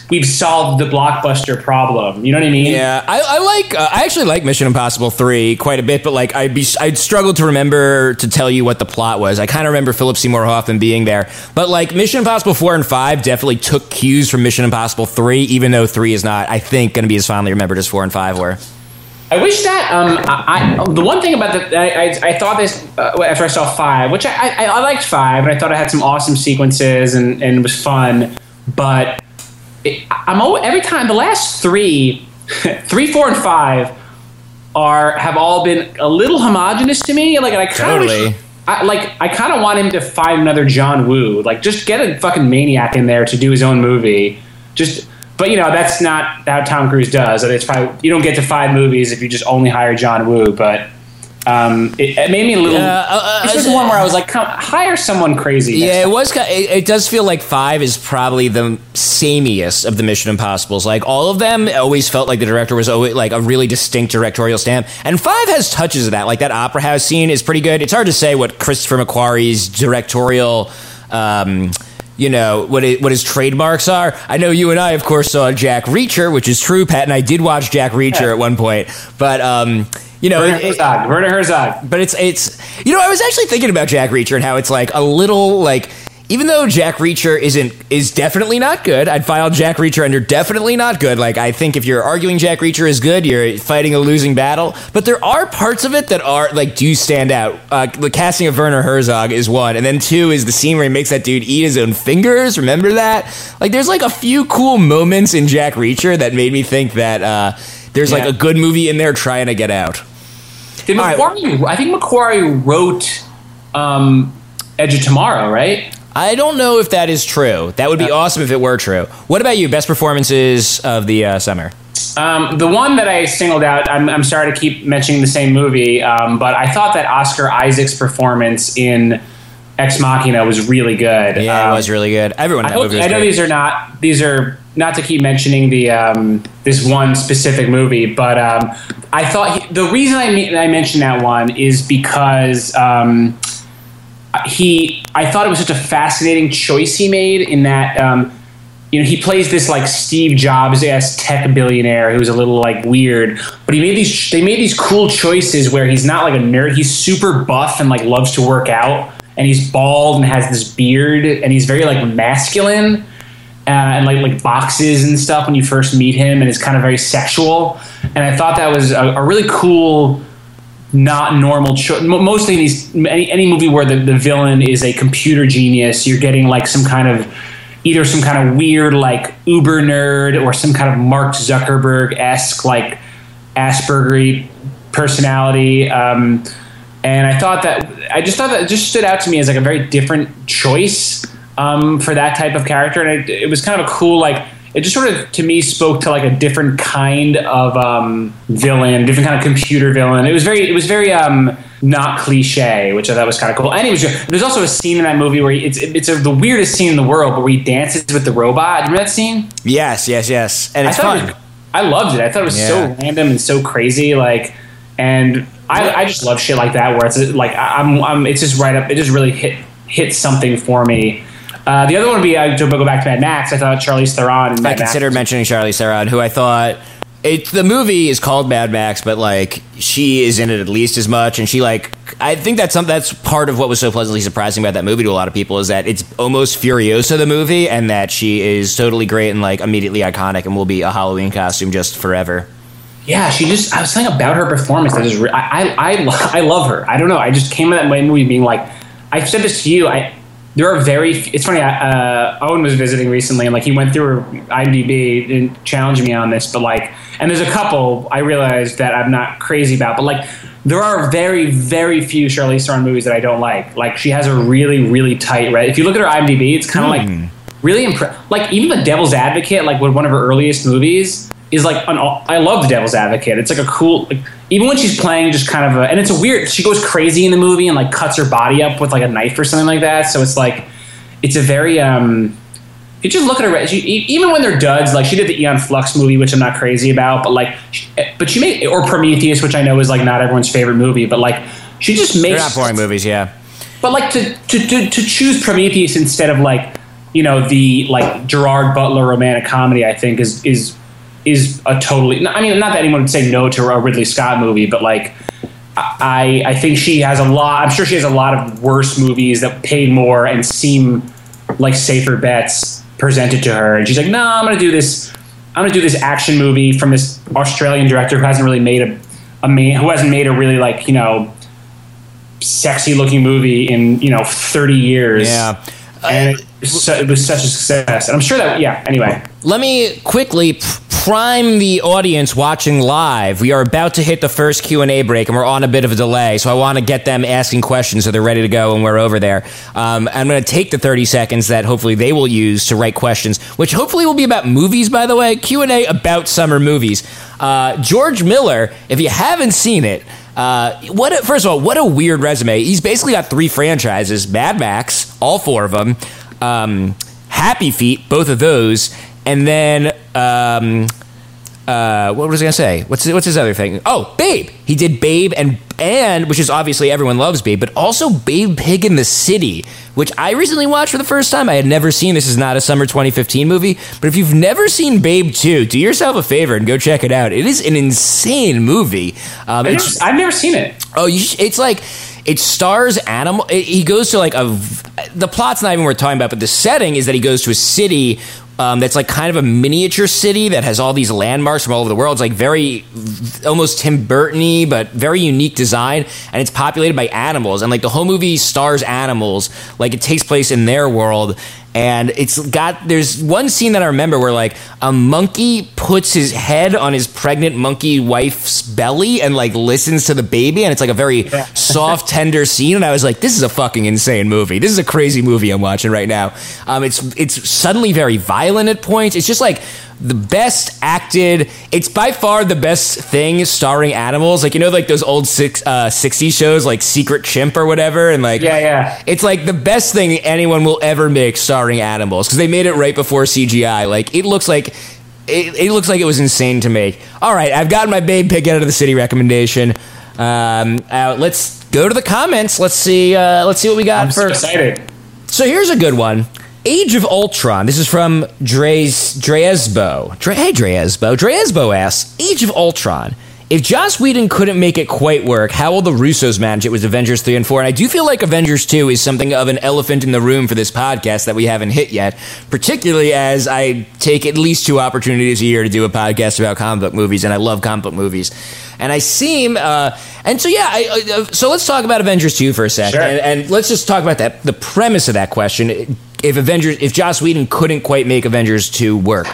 We've solved the blockbuster problem. You know what I mean? Yeah, I, I like. Uh, I actually like Mission Impossible three quite a bit, but like I'd be, I'd struggle to remember to tell you what the plot was. I kind of remember Philip Seymour Hoffman being there, but like Mission Impossible four and five definitely took cues from Mission Impossible three, even though three is not, I think, going to be as fondly remembered as four and five were. I wish that um, I, I, the one thing about the I, I, I thought this uh, after I saw five, which I, I, I liked five, and I thought it had some awesome sequences and and was fun, but. It, I'm always, every time the last three, three, four, and five are have all been a little homogenous to me. Like, and I kind of totally. like I kind of want him to find another John Woo. Like, just get a fucking maniac in there to do his own movie. Just, but you know that's not how Tom Cruise does. It's probably you don't get to five movies if you just only hire John Woo. But um, it, it made me a little. Yeah, uh, this uh, was uh, one where I was like, come, hire someone crazy. Yeah, it was. It, it does feel like five is probably the samiest of the Mission Impossibles. Like all of them, always felt like the director was always like a really distinct directorial stamp. And five has touches of that. Like that opera house scene is pretty good. It's hard to say what Christopher McQuarrie's directorial. Um, You know, what it, what his trademarks are. I know you and I, of course, saw Jack Reacher, which is true, Pat, and I did watch Jack Reacher yeah. at one point. But, um, you know... Werner Herzog. Werner Herzog. But it's, it's... You know, I was actually thinking about Jack Reacher and how it's, like, a little, like... Even though Jack Reacher isn't is definitely not good, I'd file Jack Reacher under definitely not good. Like, I think if you're arguing Jack Reacher is good, you're fighting a losing battle. But there are parts of it that are, like, do stand out. Uh, the casting of Werner Herzog is one. And then two is the scene where he makes that dude eat his own fingers. Remember that? Like, there's, like, a few cool moments in Jack Reacher that made me think that uh, there's, yeah. like, a good movie in there trying to get out. Did McQuarrie, right. I think McQuarrie wrote um, Edge of Tomorrow, right? I don't know if that is true. That would be awesome if it were true. What about you? Best performances of the uh, summer? Um, the one that I singled out, I'm, I'm sorry to keep mentioning the same movie, um, but I thought that Oscar Isaac's performance in Ex Machina was really good. Yeah, um, it was really good. Everyone that I, hope, movie was I know great. These are not, these are not to keep mentioning the um, this one specific movie, but um, I thought he, the reason I, I mentioned that one is because... Um, He, I thought it was such a fascinating choice he made in that, um, you know, he plays this like Steve Jobs-esque tech billionaire who's a little like weird, but he made these, they made these cool choices where he's not like a nerd. He's super buff and like loves to work out, and he's bald and has this beard, and he's very like masculine uh, and like like boxes and stuff when you first meet him, and it's kind of very sexual. And I thought that was a, a really cool. Not normal cho- mostly in these any, any movie where the, the villain is a computer genius, you're getting like some kind of either some kind of weird like uber nerd or some kind of Mark Zuckerberg-esque like Asperger-y personality, um and I thought that I just thought that it just stood out to me as like a very different choice um for that type of character, and it, it was kind of a cool like it just sort of, to me, spoke to like a different kind of um, villain, different kind of computer villain. It was very, it was very um, not cliche, which I thought was kind of cool. And it was just, there's also a scene in that movie where he, it's it's a, the weirdest scene in the world, but where he dances with the robot. Remember that scene? Yes, yes, yes. And it's I fun. It was, I loved it. I thought it was yeah. so random and so crazy. Like, and I, I just love shit like that where it's like I'm, I'm it's just right up. It just really hit hit something for me. Uh, the other one would be, I uh, go back to Mad Max, I thought Charlize Theron. And Mad I considered Max. mentioning Charlize Theron, who I thought It's, the movie is called Mad Max, but, like, she is in it at least as much, and she, like, I think that's some, that's part of what was so pleasantly surprising about that movie to a lot of people, is that it's almost Furiosa, the movie, and that she is totally great and, like, immediately iconic and will be a Halloween costume just forever. Yeah, she just, I was saying about her performance, that is, I, I, I, I love her. I don't know, I just came out of that movie being like, I've said this to you, I... There are very... It's funny, uh, Owen was visiting recently, and, like, he went through I M D B and challenged me on this, but, like... And there's a couple I realized that I'm not crazy about, but, like, there are very, very few Charlize Theron movies that I don't like. Like, she has a really, really tight... Right? If you look at her I M D B, it's kind of, mm. like, really... Imp- like, even The Devil's Advocate, like, with one of her earliest movies... Is like an, I love The Devil's Advocate. It's like a cool, like, even when she's playing, just kind of a, and it's a weird. She goes crazy in the movie and like cuts her body up with like a knife or something like that. So it's like, it's a very. Um, you just look at her. She, even when they're duds, like she did the Aeon Flux movie, which I'm not crazy about, but like, she, but she made or Prometheus, which I know is like not everyone's favorite movie, but like she just makes. They're not boring movies, yeah. But like to to to, to choose Prometheus instead of like, you know, the like Gerard Butler romantic comedy, I think is is. Is a totally... I mean, not that anyone would say no to a Ridley Scott movie, but, like, I I think she has a lot... I'm sure she has a lot of worse movies that pay more and seem like safer bets presented to her. And she's like, no, I'm going to do this... I'm going to do this action movie from this Australian director who hasn't really made a... a main, who hasn't made a really, like, you know, sexy-looking movie in, you know, thirty years. Yeah. And it was, su- it was such a success. And I'm sure that... Yeah, anyway. Let me quickly... prime the audience watching live. We are about to hit the first Q and A break, and we're on a bit of a delay, so I want to get them asking questions so they're ready to go when we're over there. Um, I'm going to take the thirty seconds that hopefully they will use to write questions, which hopefully will be about movies, by the way. Q and A about summer movies. Uh, George Miller, if you haven't seen it, uh, what? A, first of all, what a weird resume. He's basically got three franchises, Mad Max, all four of them, um, Happy Feet, both of those, and then... Um, uh, what was I gonna say? What's what's his other thing? Oh, Babe. He did Babe and and which is obviously everyone loves Babe, but also Babe Pig in the City, which I recently watched for the first time. I had never seen. This is not a summer twenty fifteen movie, but if you've never seen Babe two, do yourself a favor and go check it out. It is an insane movie. Um, it's, just, I've never seen it. Oh, you sh- it's like. It stars animal. It, he goes to like a. The plot's not even worth talking about, but the setting is that he goes to a city um, that's like kind of a miniature city that has all these landmarks from all over the world. It's like very, almost Tim Burton-y, but very unique design, and it's populated by animals. And like the whole movie stars animals, like it takes place in their world. And it's got, there's one scene that I remember where like a monkey puts his head on his pregnant monkey wife's belly and like listens to the baby. And it's like a very soft, tender scene. And I was like, this is a fucking insane movie. This is a crazy movie I'm watching right now. Um, it's, it's suddenly very violent at points. It's just like the best acted. It's by far the best thing starring animals. Like, you know, like those old six, uh, sixties shows like Secret Chimp or whatever. And like, yeah, yeah. It's like the best thing anyone will ever make starring animals, because they made it right before C G I. Like it looks like it, it looks like it was insane to make. All right, I've gotten my Babe Pig Out of the City recommendation. Um, uh, let's go to the comments. Let's see. Uh, let's see what we got. I'm first. So excited. So here's a good one. Age of Ultron. This is from Dre's Dreesbo. Dre, hey Dreesbo. Dreesbo asks, Age of Ultron. If Joss Whedon couldn't make it quite work, how will the Russos manage it with Avengers three and four? And I do feel like Avengers two is something of an elephant in the room for this podcast that we haven't hit yet, particularly as I take at least two opportunities a year to do a podcast about comic book movies, and I love comic book movies. And I seem, uh, and so yeah, I, uh, so let's talk about Avengers two for a second. Sure. And, and let's just talk about that, the premise of that question. If Avengers, if Joss Whedon couldn't quite make Avengers two work,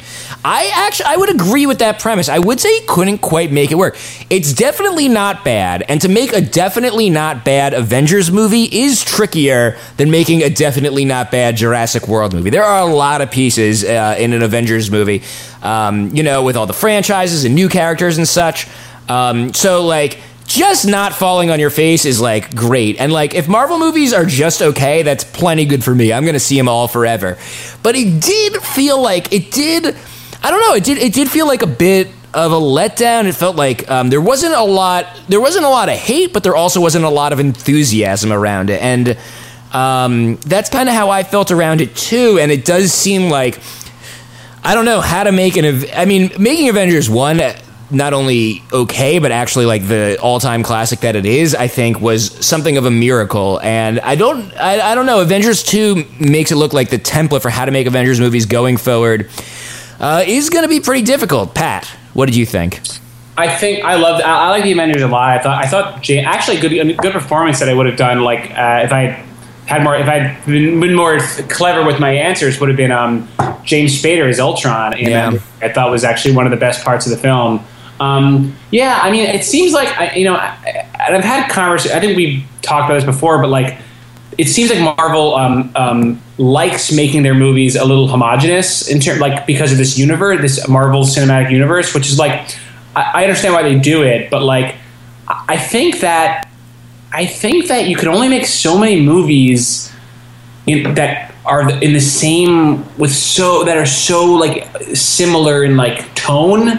I actually I would agree with that premise. I would say he couldn't quite make it work. It's definitely not bad, and to make a definitely not bad Avengers movie is trickier than making a definitely not bad Jurassic World movie. There are a lot of pieces uh, in an Avengers movie, um, you know, with all the franchises and new characters and such. Um, so like. Just not falling on your face is, like, great. And, like, if Marvel movies are just okay, that's plenty good for me. I'm going to see them all forever. But it did feel like, it did, I don't know, it did it did feel like a bit of a letdown. It felt like um, there wasn't a lot, there wasn't a lot of hate, but there also wasn't a lot of enthusiasm around it. And um, that's kind of how I felt around it, too. And it does seem like, I don't know how to make an, I mean, making Avengers one... not only okay, but actually like the all-time classic that it is, I think was something of a miracle. And I don't, I, I don't know. Avengers two makes it look like the template for how to make Avengers movies going forward uh, is going to be pretty difficult. Pat, what did you think? I think I loved. I, I like the Avengers a lot. I thought. I thought Jay, actually good. I mean, good performance that I would have done. Like uh, if I had more. If I'd been, been more clever with my answers, would have been um, James Spader as Ultron. And yeah. I thought was actually one of the best parts of the film. Um, yeah, I mean, it seems like I, you know, I, I've had conversations. I think we've talked about this before, but like, it seems like Marvel um, um, likes making their movies a little homogenous in term, like because of this universe, this Marvel Cinematic Universe, which is like, I, I understand why they do it, but like, I think that I think that you can only make so many movies in, that are in the same with so that are so like similar in like tone.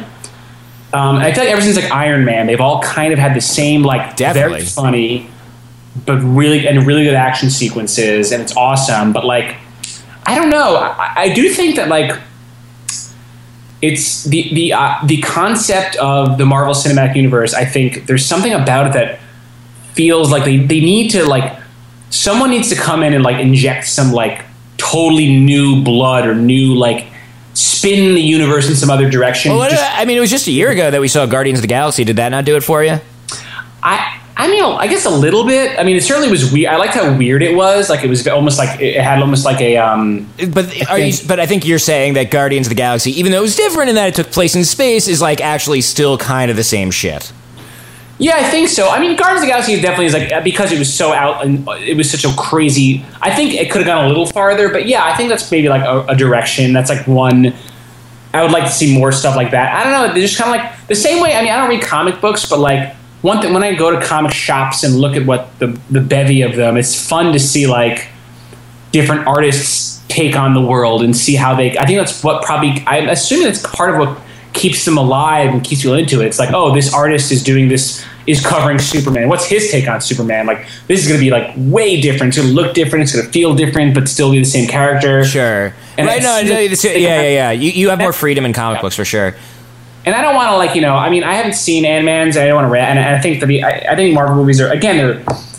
Um, I feel like ever since like Iron Man, they've all kind of had the same like Definitely. very funny, but really and really good action sequences, and it's awesome. But like, I don't know. I, I do think that like, it's the the uh, the concept of the Marvel Cinematic Universe. I think there's something about it that feels like they, they need to like someone needs to come in and like inject some like totally new blood or new like. Spin the universe in some other direction. Well, just, I mean, it was just a year ago that we saw Guardians of the Galaxy. Did that not do it for you? I, I mean, I guess a little bit. I mean, it certainly was weird. I liked how weird it was. Like it was almost like it had almost like a. Um, but are you, But I think you're saying that Guardians of the Galaxy, even though it was different in that it took place in space, is like actually still kind of the same shit. Yeah, I think so. I mean, Guardians of the Galaxy definitely is like because it was so out and it was such a crazy. I think it could have gone a little farther, but yeah, I think that's maybe like a, a direction. That's like one. I would like to see more stuff like that. I don't know. They're just kind of like the same way. I mean, I don't read comic books, but like one thing when I go to comic shops and look at what the the bevy of them, it's fun to see like different artists take on the world and see how they. I think that's what probably. I'm assuming that's part of what keeps them alive and keeps you into it. It's like, oh, this artist is doing this. Is covering Superman. What's his take on Superman? Like, this is going to be, like, way different. It's going to look different. It's going to feel different, but still be the same character. Sure. And right, no, no, yeah, yeah, yeah. You, you have more freedom in comic yeah. books, for sure. And I don't want to, like, you know, I mean, I haven't seen Ant-Man's. I don't want to rant. And I think that the, I, I think Marvel movies are, again, they're...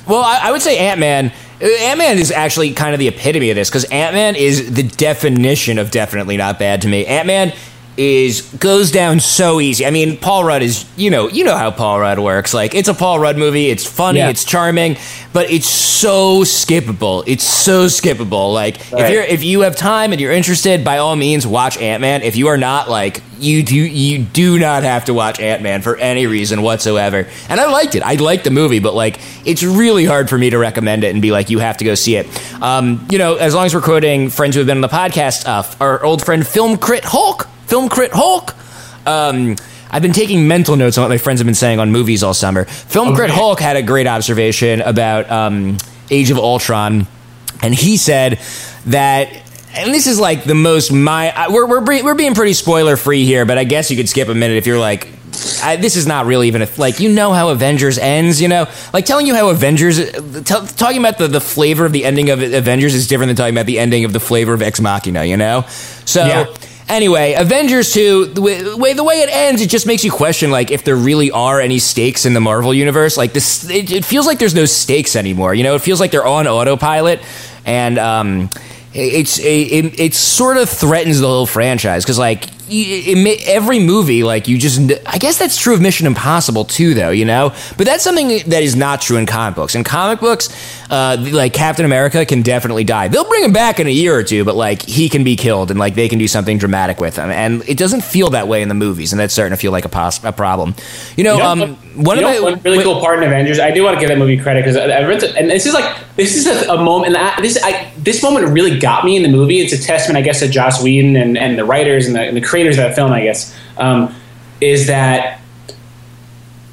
Well, I, I would say Ant-Man... Ant-Man is actually kind of the epitome of this, because Ant-Man is the definition of definitely not bad to me. Ant-Man... is goes down so easy. I mean, Paul Rudd is, you know, you know how Paul Rudd works. Like, it's a Paul Rudd movie. It's funny. Yeah. It's charming, but it's so skippable. It's so skippable. Like, right. if you're if you have time and you're interested, by all means, watch Ant-Man. If you are not, like, you do you do not have to watch Ant-Man for any reason whatsoever. And I liked it. I liked the movie, but like, it's really hard for me to recommend it and be like, you have to go see it. Um, you know, as long as we're quoting friends who have been on the podcast, uh, our old friend Film Crit Hulk. Film Crit Hulk. Um, I've been taking mental notes on what my friends have been saying on movies all summer. Film okay. Crit Hulk had a great observation about um, Age of Ultron, and he said that, and this is like the most my we're we're we're being pretty spoiler free here, but I guess you could skip a minute if you're like. I, this is not really even a, like, you know how Avengers ends, you know, like telling you how Avengers t- talking about the, the flavor of the ending of Avengers is different than talking about the ending of the flavor of Ex Machina, you know? So yeah. Anyway, Avengers two, the way, the way it ends, it just makes you question like if there really are any stakes in the Marvel universe. Like this, it, it feels like there's no stakes anymore. You know, it feels like they're on autopilot and, um, It's it, it it sort of threatens the whole franchise because like it, it, every movie like you just I guess that's true of Mission Impossible too though, you know, but that's something that is not true in comic books. In comic books, uh, like Captain America can definitely die. They'll bring him back in a year or two, but like he can be killed and like they can do something dramatic with him, and it doesn't feel that way in the movies, and that's starting to feel like a, pos- a problem. You know, you know um, one you of know, the one really wait, cool part in Avengers, I do want to give that movie credit because I, I read the, and this is like this is a, a moment, and I, this I, this moment really. Got me in the movie. It's a testament, I guess, to Joss Whedon and, and the writers and the, and the creators of that film, I guess, um, is that,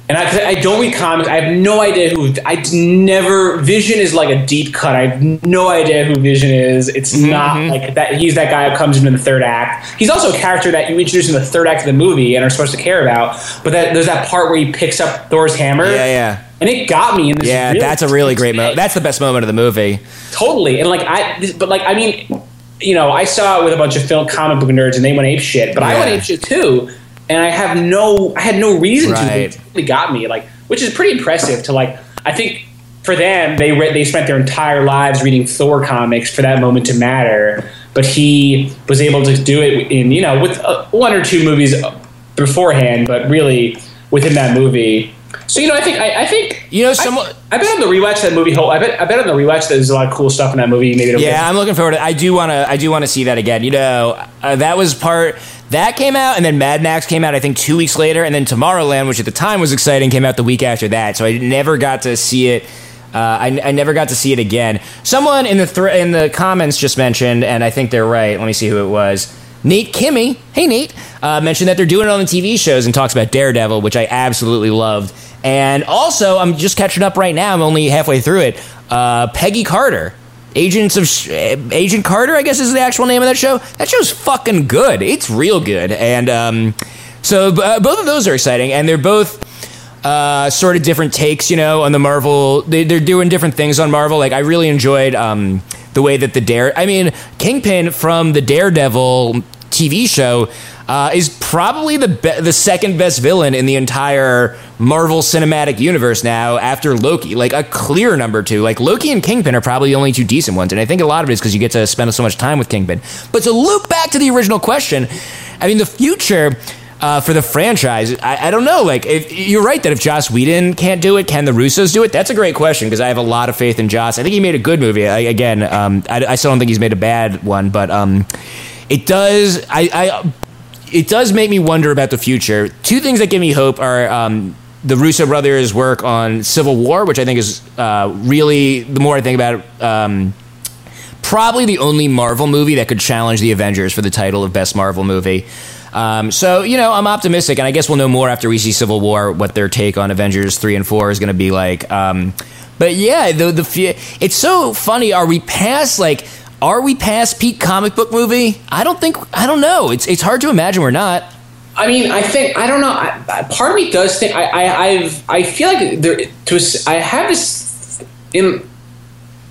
and I, I don't read comics. I have no idea who, I never, Vision is like a deep cut. I have no idea who Vision is. It's mm-hmm. not like that. He's that guy who comes in in the third act. He's also a character that you introduce in the third act of the movie and are supposed to care about. But that, there's that part where he picks up Thor's hammer. Yeah, yeah. And it got me. In this yeah, really that's a really great moment. That's the best moment of the movie. Totally. And like I, this, but like I mean, you know, I saw it with a bunch of film comic book nerds, and they went ape shit. But yeah. I went ape shit too. and I have no, I had no reason right. to. It really got me, like, which is pretty impressive. To like, I think for them, they read, they spent their entire lives reading Thor comics for that moment to matter. But he was able to do it in, you know, with uh, one or two movies beforehand, but really within that movie. So, you know, I think I, I think you know some. I, I bet on the rewatch that movie. Whole, I bet I bet on the rewatch that there's a lot of cool stuff in that movie. Maybe yeah, get. I'm looking forward to. I do want to. I do want to see that again. You know, uh, that was part that came out, and then Mad Max came out. I think two weeks later, and then Tomorrowland, which at the time was exciting, came out the week after that. So I never got to see it. Uh, I, I never got to see it again. Someone in the th- in the comments just mentioned, and I think they're right. Let me see who it was. Nate Kimmy, hey Nate, uh, mentioned that they're doing it on the T V shows and talks about Daredevil, which I absolutely loved. And also, I'm just catching up right now. I'm only halfway through it. Uh, Peggy Carter, Agents of Sh- Agent Carter, I guess is the actual name of that show. That show's fucking good. It's real good. And um, so uh, both of those are exciting, and they're both. Uh, sort of different takes, you know, on the Marvel. They, they're doing different things on Marvel. Like, I really enjoyed um, the way that the Dare... I mean, Kingpin from the Daredevil T V show uh, is probably the be- the second best villain in the entire Marvel Cinematic Universe now after Loki. Like, a clear number two. Like, Loki and Kingpin are probably the only two decent ones, and I think a lot of it is because you get to spend so much time with Kingpin. But to loop back to the original question, I mean, the future... Uh, for the franchise, I, I don't know. Like, if, you're right that if Joss Whedon can't do it, can the Russos do it? That's a great question because I have a lot of faith in Joss. I think he made a good movie. I, again, um, I, I still don't think he's made a bad one, but um, it does. I, I it does make me wonder about the future. Two things that give me hope are um, the Russo brothers' work on Civil War, which I think is uh, really the more I think about it. Um, probably the only Marvel movie that could challenge the Avengers for the title of Best Marvel Movie. Um, so, you know, I'm optimistic, and I guess we'll know more after we see Civil War what their take on Avengers three and four is going to be like. Um, but yeah, the, the it's so funny. Are we past, like, are we past peak comic book movie? I don't think, I don't know. It's it's hard to imagine we're not. I mean, I think, I don't know. I, I, part of me does think, I, I, I've, I feel like there, to, I have this, in,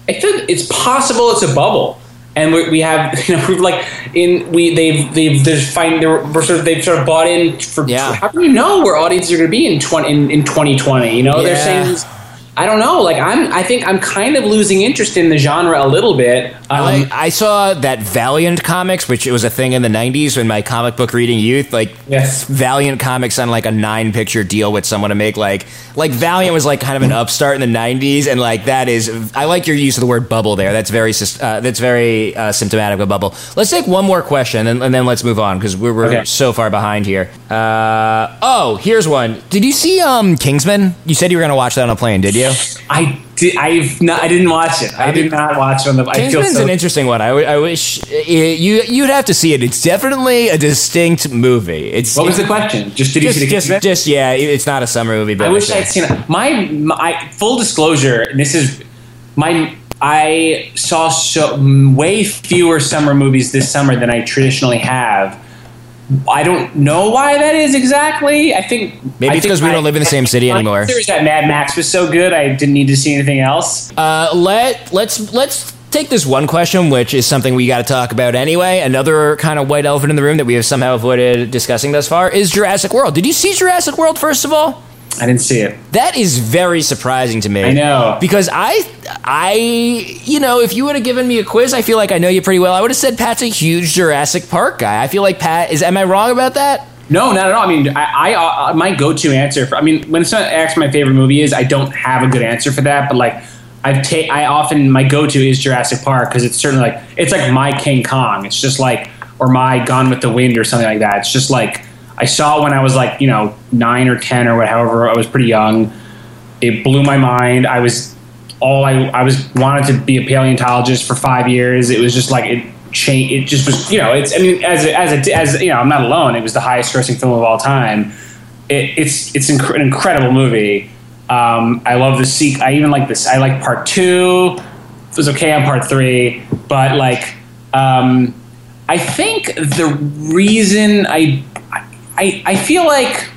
I feel it's possible it's a bubble. And we, we have, you know, we've like in we they've they've they're find they're we're sort of they've sort of bought in for yeah. How do you know where audiences are going to be in twenty in, in twenty twenty? You know, yeah. They're saying I don't know. Like I'm, I think I'm kind of losing interest in the genre a little bit. Um, I, like, I saw that Valiant comics, which it was a thing in the nineties when my comic book reading youth, like yes. Valiant comics on like a nine picture deal with someone to make like, like Valiant was like kind of an upstart in the nineties. And like, that is, I like your use of the word bubble there. That's very, uh, that's very uh, symptomatic of a bubble. Let's take one more question and, and then let's move on. Cause we're, we're okay. so far behind here. Uh, oh, here's one. Did you see um, Kingsman? You said you were going to watch that on a plane. Did you? I did. I've not. I didn't watch it. I did not watch it. On the, I Kingsman's feel so- an interesting one. I, I wish it, you you'd have to see it. It's definitely a distinct movie. It's what was the question? Just did just, you see the just, Kingsman? Just yeah. It's not a summer movie. But I wish I'd seen it. My, my full disclosure. And this is my. I saw so way fewer summer movies this summer than I traditionally have. I don't know why that is exactly. I think maybe I it's because we don't live in the same city anymore. That Mad Max was so good, I didn't need to see anything else. Uh, let let's let's take this one question, which is something we got to talk about anyway. Another kind of white elephant in the room that we have somehow avoided discussing thus far is Jurassic World. Did you see Jurassic World first of all? I didn't see it. That is very surprising to me. I know. Because I, I, you know, if you would have given me a quiz, I feel like I know you pretty well. I would have said Pat's a huge Jurassic Park guy. I feel like Pat is, am I wrong about that? No, not at all. I mean, I, I uh, my go-to answer for, I mean, when someone asks my favorite movie is, I don't have a good answer for that, but like, I've ta- I often, my go-to is Jurassic Park because it's certainly like, it's like my King Kong. It's just like, or my Gone with the Wind or something like that. It's just like, I saw it when I was like, you know, nine or ten or whatever. I was pretty young. It blew my mind. I was all I I was wanted to be a paleontologist for five years. It was just like it changed. It just was, you know. It's I mean, as a, as a, as you know, I'm not alone. It was the highest grossing film of all time. It, it's it's inc- an incredible movie. Um, I love the sequel. I even like this. I like part two. It was okay on part three, but like, um, I think the reason I. I, I feel like,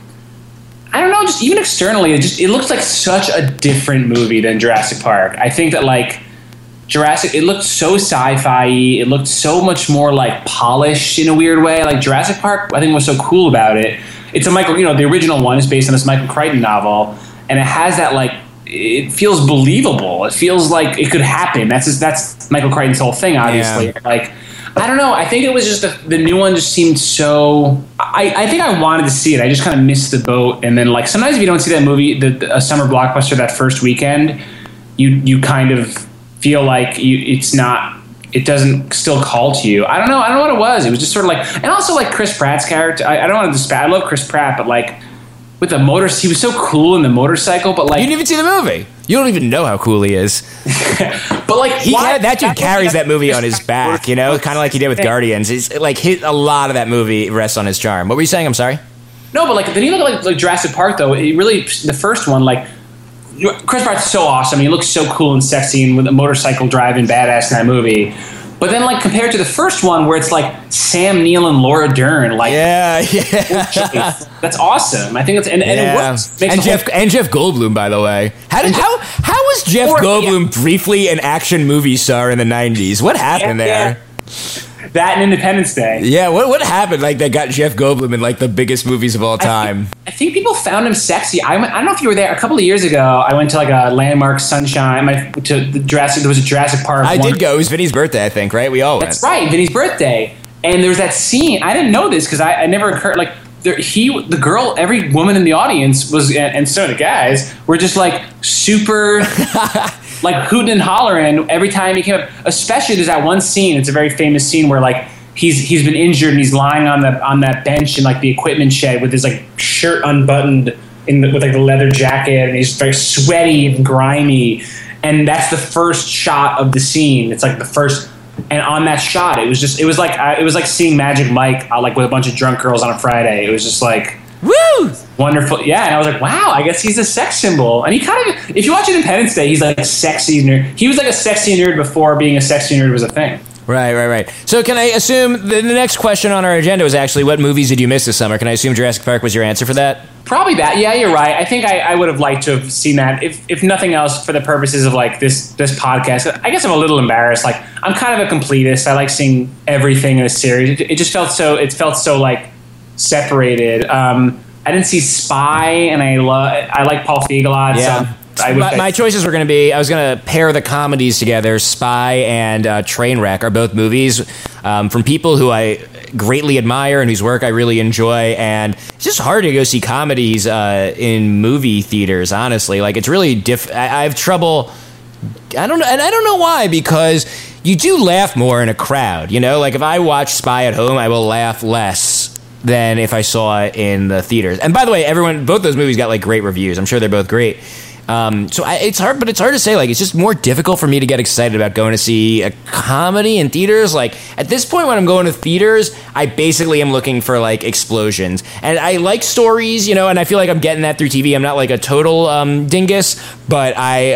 I don't know, just even externally, it just it looks like such a different movie than Jurassic Park. I think that, like, Jurassic, it looked so sci-fi, it looked so much more, like, polished in a weird way. Like, Jurassic Park, I think what's so cool about it it's a Michael, you know, the original one is based on this Michael Crichton novel, and it has that, like, it feels believable. It feels like it could happen. That's just, that's Michael Crichton's whole thing, obviously. Yeah. Like, I don't know. I think it was just the, the new one just seemed so. I, I think I wanted to see it. I just kind of missed the boat. And then, like, sometimes if you don't see that movie, the, the, a summer blockbuster that first weekend, you you kind of feel like you, it's not. It doesn't still call to you. I don't know. I don't know what it was. It was just sort of like, and also like Chris Pratt's character. I, I don't want to disparage. I love Chris Pratt, but like with the motor, he was so cool in the motorcycle. But like, you didn't even see the movie. You don't even know how cool he is. But like, he why, had, that dude carries that movie on his back. You know, kind of like he did with Guardians. It's like hit a lot of that movie rests on his charm. What were you saying? I'm sorry. No, but like then you look at like, like Jurassic Park though. It really the first one like. Chris Pratt's so awesome. He looks so cool and sexy and with a motorcycle driving badass in that movie. But then, like, compared to the first one where it's, like, Sam Neill and Laura Dern. Like, yeah, yeah. That's awesome. I think that's... And, yeah. and it works. It and, Jeff, whole- and Jeff Goldblum, by the way. How did, how, how was Jeff or, Goldblum yeah. briefly an action movie star in the nineties? What happened yeah, there? Yeah. That and Independence Day. Yeah, what what happened? Like that got Jeff Goldblum in like the biggest movies of all time. I think, I think people found him sexy. I went, I don't know if you were there a couple of years ago. I went to like a Landmark Sunshine. My, to the Jurassic. There was a Jurassic Park. I one. did go. It was Vinny's birthday, I think. Right? We all went. That's right, Vinny's birthday. And there was that scene. I didn't know this because I, I never occurred. Like there, he, the girl, every woman in the audience was, and, and so the guys were just like super. Like hooting and hollering every time he came up. Especially there's that one scene. It's a very famous scene where like he's he's been injured and he's lying on the on that bench in like the equipment shed with his like shirt unbuttoned in the, with like the leather jacket, and he's very sweaty and grimy. And that's the first shot of the scene. It's like the first, and on that shot, it was just it was like uh, it was like seeing Magic Mike uh, like with a bunch of drunk girls on a Friday. It was just like. Woo! Wonderful. Yeah, and I was like, wow, I guess he's a sex symbol. And he kind of, if you watch Independence Day, he's like a sexy nerd. He was like a sexy nerd before being a sexy nerd was a thing. Right, right, right. So can I assume, the, the next question on our agenda was actually, what movies did you miss this summer? Can I assume Jurassic Park was your answer for that? Probably that. Yeah, you're right. I think I, I would have liked to have seen that, if if nothing else, for the purposes of like this, this podcast. I guess I'm a little embarrassed. Like, I'm kind of a completist. I like seeing everything in a series. It, it just felt so, it felt so like, separated. Um, I didn't see Spy, and I love. I like Paul Feig a lot. Yeah. So I my, my choices were going to be. I was going to pair the comedies together. Spy and uh, Trainwreck are both movies um, from people who I greatly admire and whose work I really enjoy. And it's just hard to go see comedies uh, in movie theaters. Honestly, like it's really diff. I, I have trouble. I don't know, and I don't know why, because you do laugh more in a crowd. You know, like if I watch Spy at home, I will laugh less than if I saw it in the theaters. And by the way, everyone, both those movies got like great reviews. I'm sure they're both great. Um, so I, it's hard, but it's hard to say. Like, it's just more difficult for me to get excited about going to see a comedy in theaters. Like at this point, when I'm going to theaters, I basically am looking for like explosions, and I like stories, you know. And I feel like I'm getting that through T V. I'm not like a total um, dingus, but I,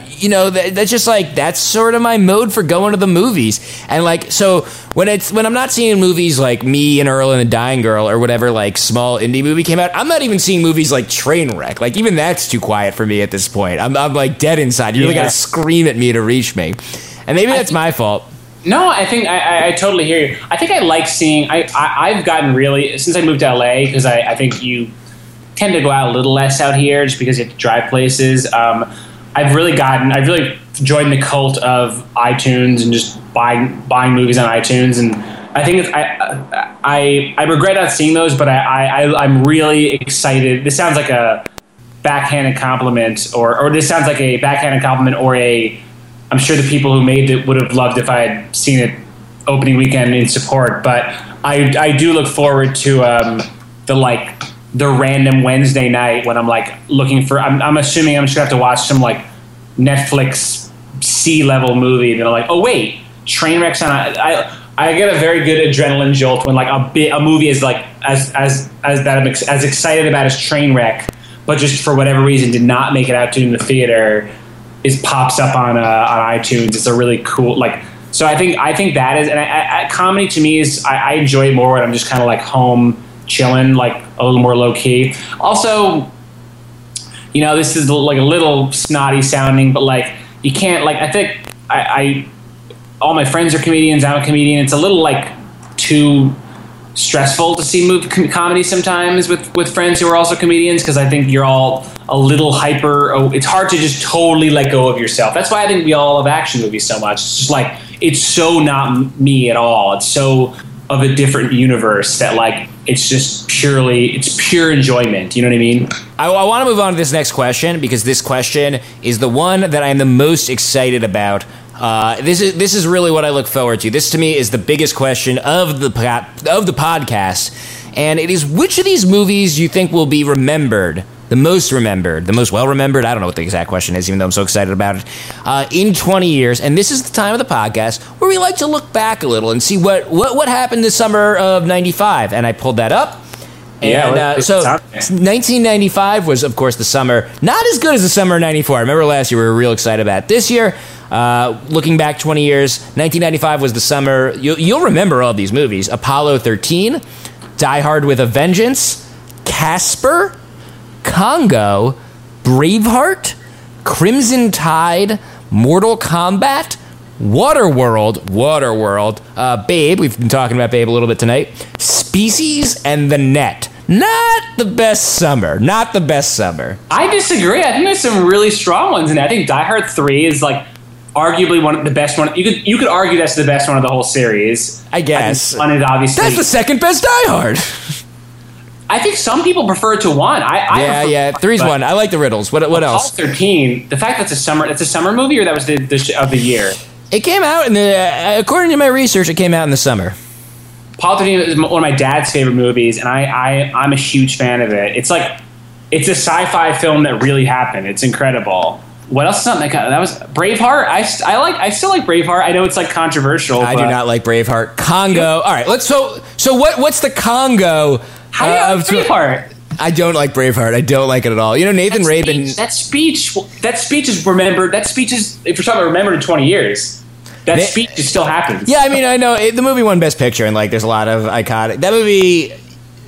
uh, you know, th- that's just like that's sort of my mode for going to the movies. And like, so. When it's when I'm not seeing movies like Me and Earl and the Dying Girl or whatever like small indie movie came out, I'm not even seeing movies like Trainwreck. Like even that's too quiet for me at this point. I'm I'm like dead inside. You really yeah. gotta scream at me to reach me, and maybe I that's think, my fault. No, I think I, I, I totally hear you. I think I like seeing. I, I I've gotten really since I moved to L A because I I think you tend to go out a little less out here just because you have to drive places. Um, I've really gotten. I've really joined the cult of iTunes and just. Buying, buying movies on iTunes, and I think it's, I, I I regret not seeing those, but I, I I'm really excited. This sounds like a backhanded compliment, or or this sounds like a backhanded compliment, or a I'm sure the people who made it would have loved if I had seen it opening weekend in support. But I I do look forward to um, the like the random Wednesday night when I'm like looking for. I'm I'm assuming I'm just gonna have to watch some like Netflix C-level movie. Then I'm like, oh wait. Trainwreck's on. I I get a very good adrenaline jolt when like a bit a movie is like as as as that I'm ex, as excited about as Trainwreck, but just for whatever reason did not make it out to in the theater. It pops up on uh, on iTunes. It's a really cool like. So I think I think that is and I, I, comedy to me is I, I enjoy it more when I'm just kind of like home chilling, like a little more low key. Also, you know, this is like a little snotty sounding, but like you can't like I think I. I all my friends are comedians. I'm a comedian. It's a little like too stressful to see movie com- comedy sometimes with, with friends who are also comedians, because I think you're all a little hyper. Oh, it's hard to just totally let go of yourself. That's why I think we all love action movies so much. It's just like, it's so not me at all. It's so of a different universe that, like, it's just purely, it's pure enjoyment. You know what I mean? I, I want to move on to this next question, because this question is the one that I am the most excited about. Uh, this is this is really what I look forward to. This, to me, is the biggest question of the of the podcast, and it is, which of these movies you think will be remembered, the most remembered, the most well remembered? I don't know what the exact question is, even though I'm so excited about it, uh, in twenty years. And this is the time of the podcast where we like to look back a little and see what, what, what happened this summer of ninety-five. And I pulled that up. And yeah, uh, so nineteen ninety-five was, of course, the summer, not as good as the summer of ninety-four. I remember last year we were real excited about it. This year, uh, looking back twenty years, nineteen ninety-five was the summer. You'll, you'll remember all these movies. Apollo thirteen, Die Hard with a Vengeance, Casper, Congo, Braveheart, Crimson Tide, Mortal Kombat, Waterworld, Waterworld, uh, Babe, we've been talking about Babe a little bit tonight, Species, and The Net. Not the best summer. Not the best summer. I disagree. I think there's some really strong ones, and I think Die Hard three is, like, arguably one of the best one. You could you could argue that's the best one of the whole series, I guess. I think, obviously, that's the second best Die Hard. I think some people prefer to one. I, I yeah, yeah. One, three's one. I like the riddles. What what else? Apollo thirteen. The fact that's a summer. It's a summer movie, or that was the, the of the year. It came out in the. According to my research, it came out in the summer. Apollo thirteen is one of my dad's favorite movies, and I, I I'm a huge fan of it. It's like, it's a sci-fi film that really happened. It's incredible. What else? Something that, that was Braveheart. I, I like. I still like Braveheart. I know it's like controversial. I but. do not like Braveheart. Congo. Yeah. All right. Let's. So so what what's the Congo? How do you uh, like Braveheart? I don't like Braveheart. I don't like it at all. You know, Nathan that Rabin. Speech, that speech. That speech is remembered. That speech is, if you're talking about remembered in twenty years, that Na- speech is still happens. Yeah, I mean, I know it, the movie won Best Picture, and like, there's a lot of iconic. That movie.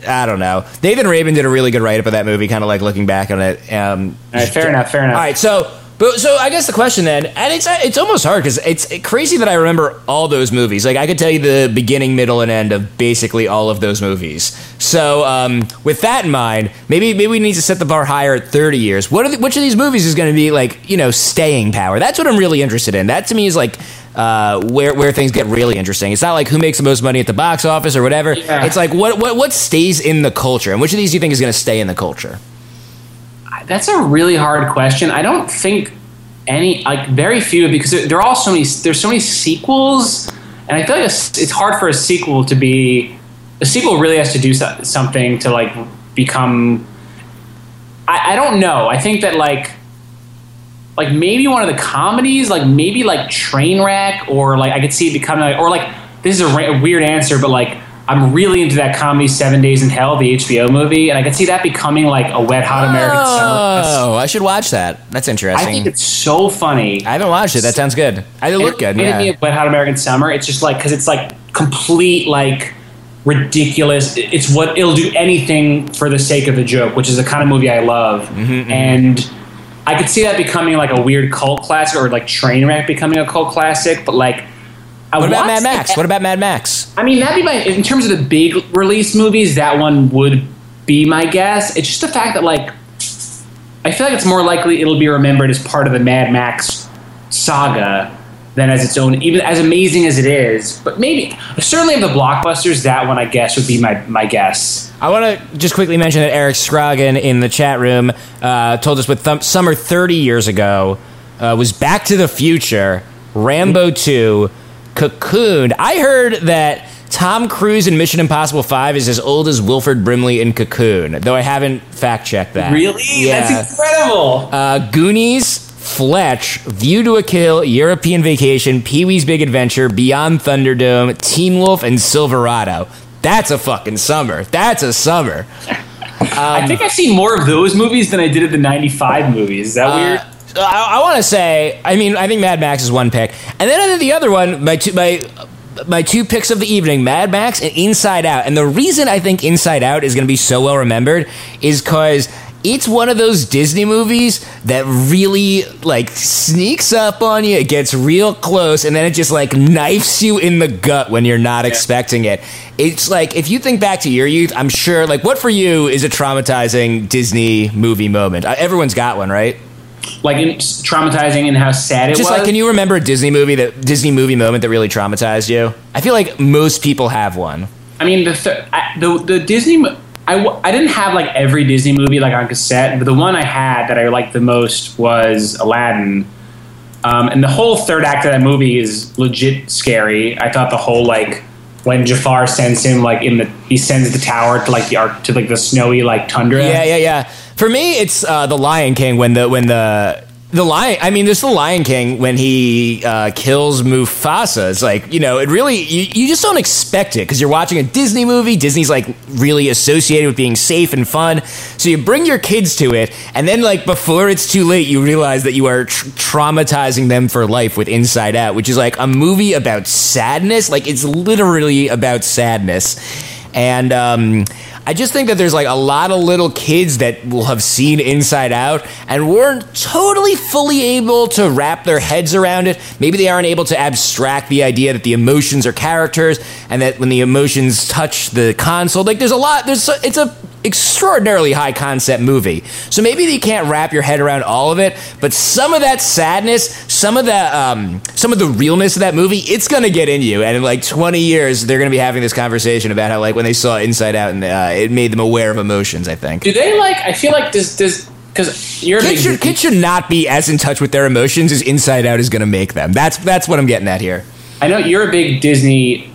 I don't know. Nathan Rabin did a really good write up of that movie, kind of like looking back on it. Um, all right, fair yeah. enough. Fair enough. All right, so. But so I guess the question then, and it's it's almost hard because it's crazy that I remember all those movies. Like, I could tell you the beginning, middle, and end of basically all of those movies. So um, with that in mind, maybe maybe we need to set the bar higher at thirty years. What are the, which of these movies is going to be, like, you know, staying power? That's what I'm really interested in. That to me is like uh, where where things get really interesting. It's not like who makes the most money at the box office or whatever. Yeah. It's like what what what stays in the culture, and which of these do you think is going to stay in the culture? That's a really hard question. I don't think any, like, very few, because there, there are all so many, there's so many sequels, and I feel like it's, it's hard for a sequel to be, a sequel really has to do so, something to, like, become, I, I don't know. I think that, like, like, maybe one of the comedies, like, maybe, like, Trainwreck, or, like, I could see it becoming, like, or, like, this is a, ra- a weird answer, but, like, I'm really into that comedy Seven Days in Hell, the H B O movie, and I could see that becoming like a wet hot American summer. Oh, I should watch that. That's interesting. I think it's so funny. I haven't watched it. That sounds good. I look good. It yeah. Made me a wet hot American summer. It's just like, because it's like complete, like, ridiculous. It's what it'll do anything for the sake of the joke, which is the kind of movie I love. Mm-hmm, and mm-hmm. I could see that becoming like a weird cult classic, or like Trainwreck becoming a cult classic, but like. I what about Mad Max? That. What about Mad Max? I mean, that'd be my, in terms of the big release movies, that one would be my guess. It's just the fact that, like, I feel like it's more likely it'll be remembered as part of the Mad Max saga than as its own, even as amazing as it is. But maybe, certainly of the blockbusters, that one, I guess, would be my, my guess. I want to just quickly mention that Eric Scroggin in the chat room uh, told us what th- summer thirty years ago uh, was Back to the Future, Rambo two, Cocoon. I heard that Tom Cruise in Mission Impossible five is as old as Wilford Brimley in Cocoon, though I haven't fact-checked that. Really? Yeah. That's incredible! Uh, Goonies, Fletch, View to a Kill, European Vacation, Pee-wee's Big Adventure, Beyond Thunderdome, Teen Wolf, and Silverado. That's a fucking summer. That's a summer. Um, I think I've seen more of those movies than I did of the ninety-five movies. Is that uh, weird? I, I want to say, I mean, I think Mad Max is one pick. And then I think the other one, my two, my, my two picks of the evening, Mad Max and Inside Out. And the reason I think Inside Out is going to be so well remembered is because it's one of those Disney movies that really, like, sneaks up on you. It gets real close, and then it just, like, knifes you in the gut when you're not yeah. expecting it. It's like, if you think back to your youth, I'm sure, like, what for you is a traumatizing Disney movie moment? Everyone's got one, right? Like, in, traumatizing and how sad it just was? Just, like, can you remember a Disney movie, that Disney movie moment that really traumatized you? I feel like most people have one. I mean, the, th- I, the, the Disney... Mo- I, I didn't have, like, every Disney movie, like, on cassette, but the one I had that I liked the most was Aladdin. Um, and the whole third act of that movie is legit scary. I thought the whole, like, when Jafar sends him, like, in the... He sends the tower to, like, the arc, to, like, the snowy, like, tundra. Yeah, yeah, yeah. For me, it's uh, The Lion King when the... when the The Lion, I mean, there's The Lion King when he uh, kills Mufasa. It's like, you know, it really, you, you just don't expect it because you're watching a Disney movie. Disney's like really associated with being safe and fun. So you bring your kids to it. And then like before it's too late, you realize that you are tr- traumatizing them for life with Inside Out, which is like a movie about sadness. Like it's literally about sadness. And um, I just think that there's like a lot of little kids that will have seen Inside Out and weren't totally fully able to wrap their heads around it. Maybe they aren't able to abstract the idea that the emotions are characters and that when the emotions touch the console, like there's a lot, there's it's a extraordinarily high concept movie. So maybe you can't wrap your head around all of it, but some of that sadness, some of that, um, some of the realness of that movie, it's going to get in you. And in like twenty years, they're going to be having this conversation about how like when they saw Inside Out and uh, it made them aware of emotions, I think. Do they like, I feel like this, this, because you're kids should, kids should not be as in touch with their emotions as Inside Out is going to make them. That's, that's what I'm getting at here. I know you're a big Disney,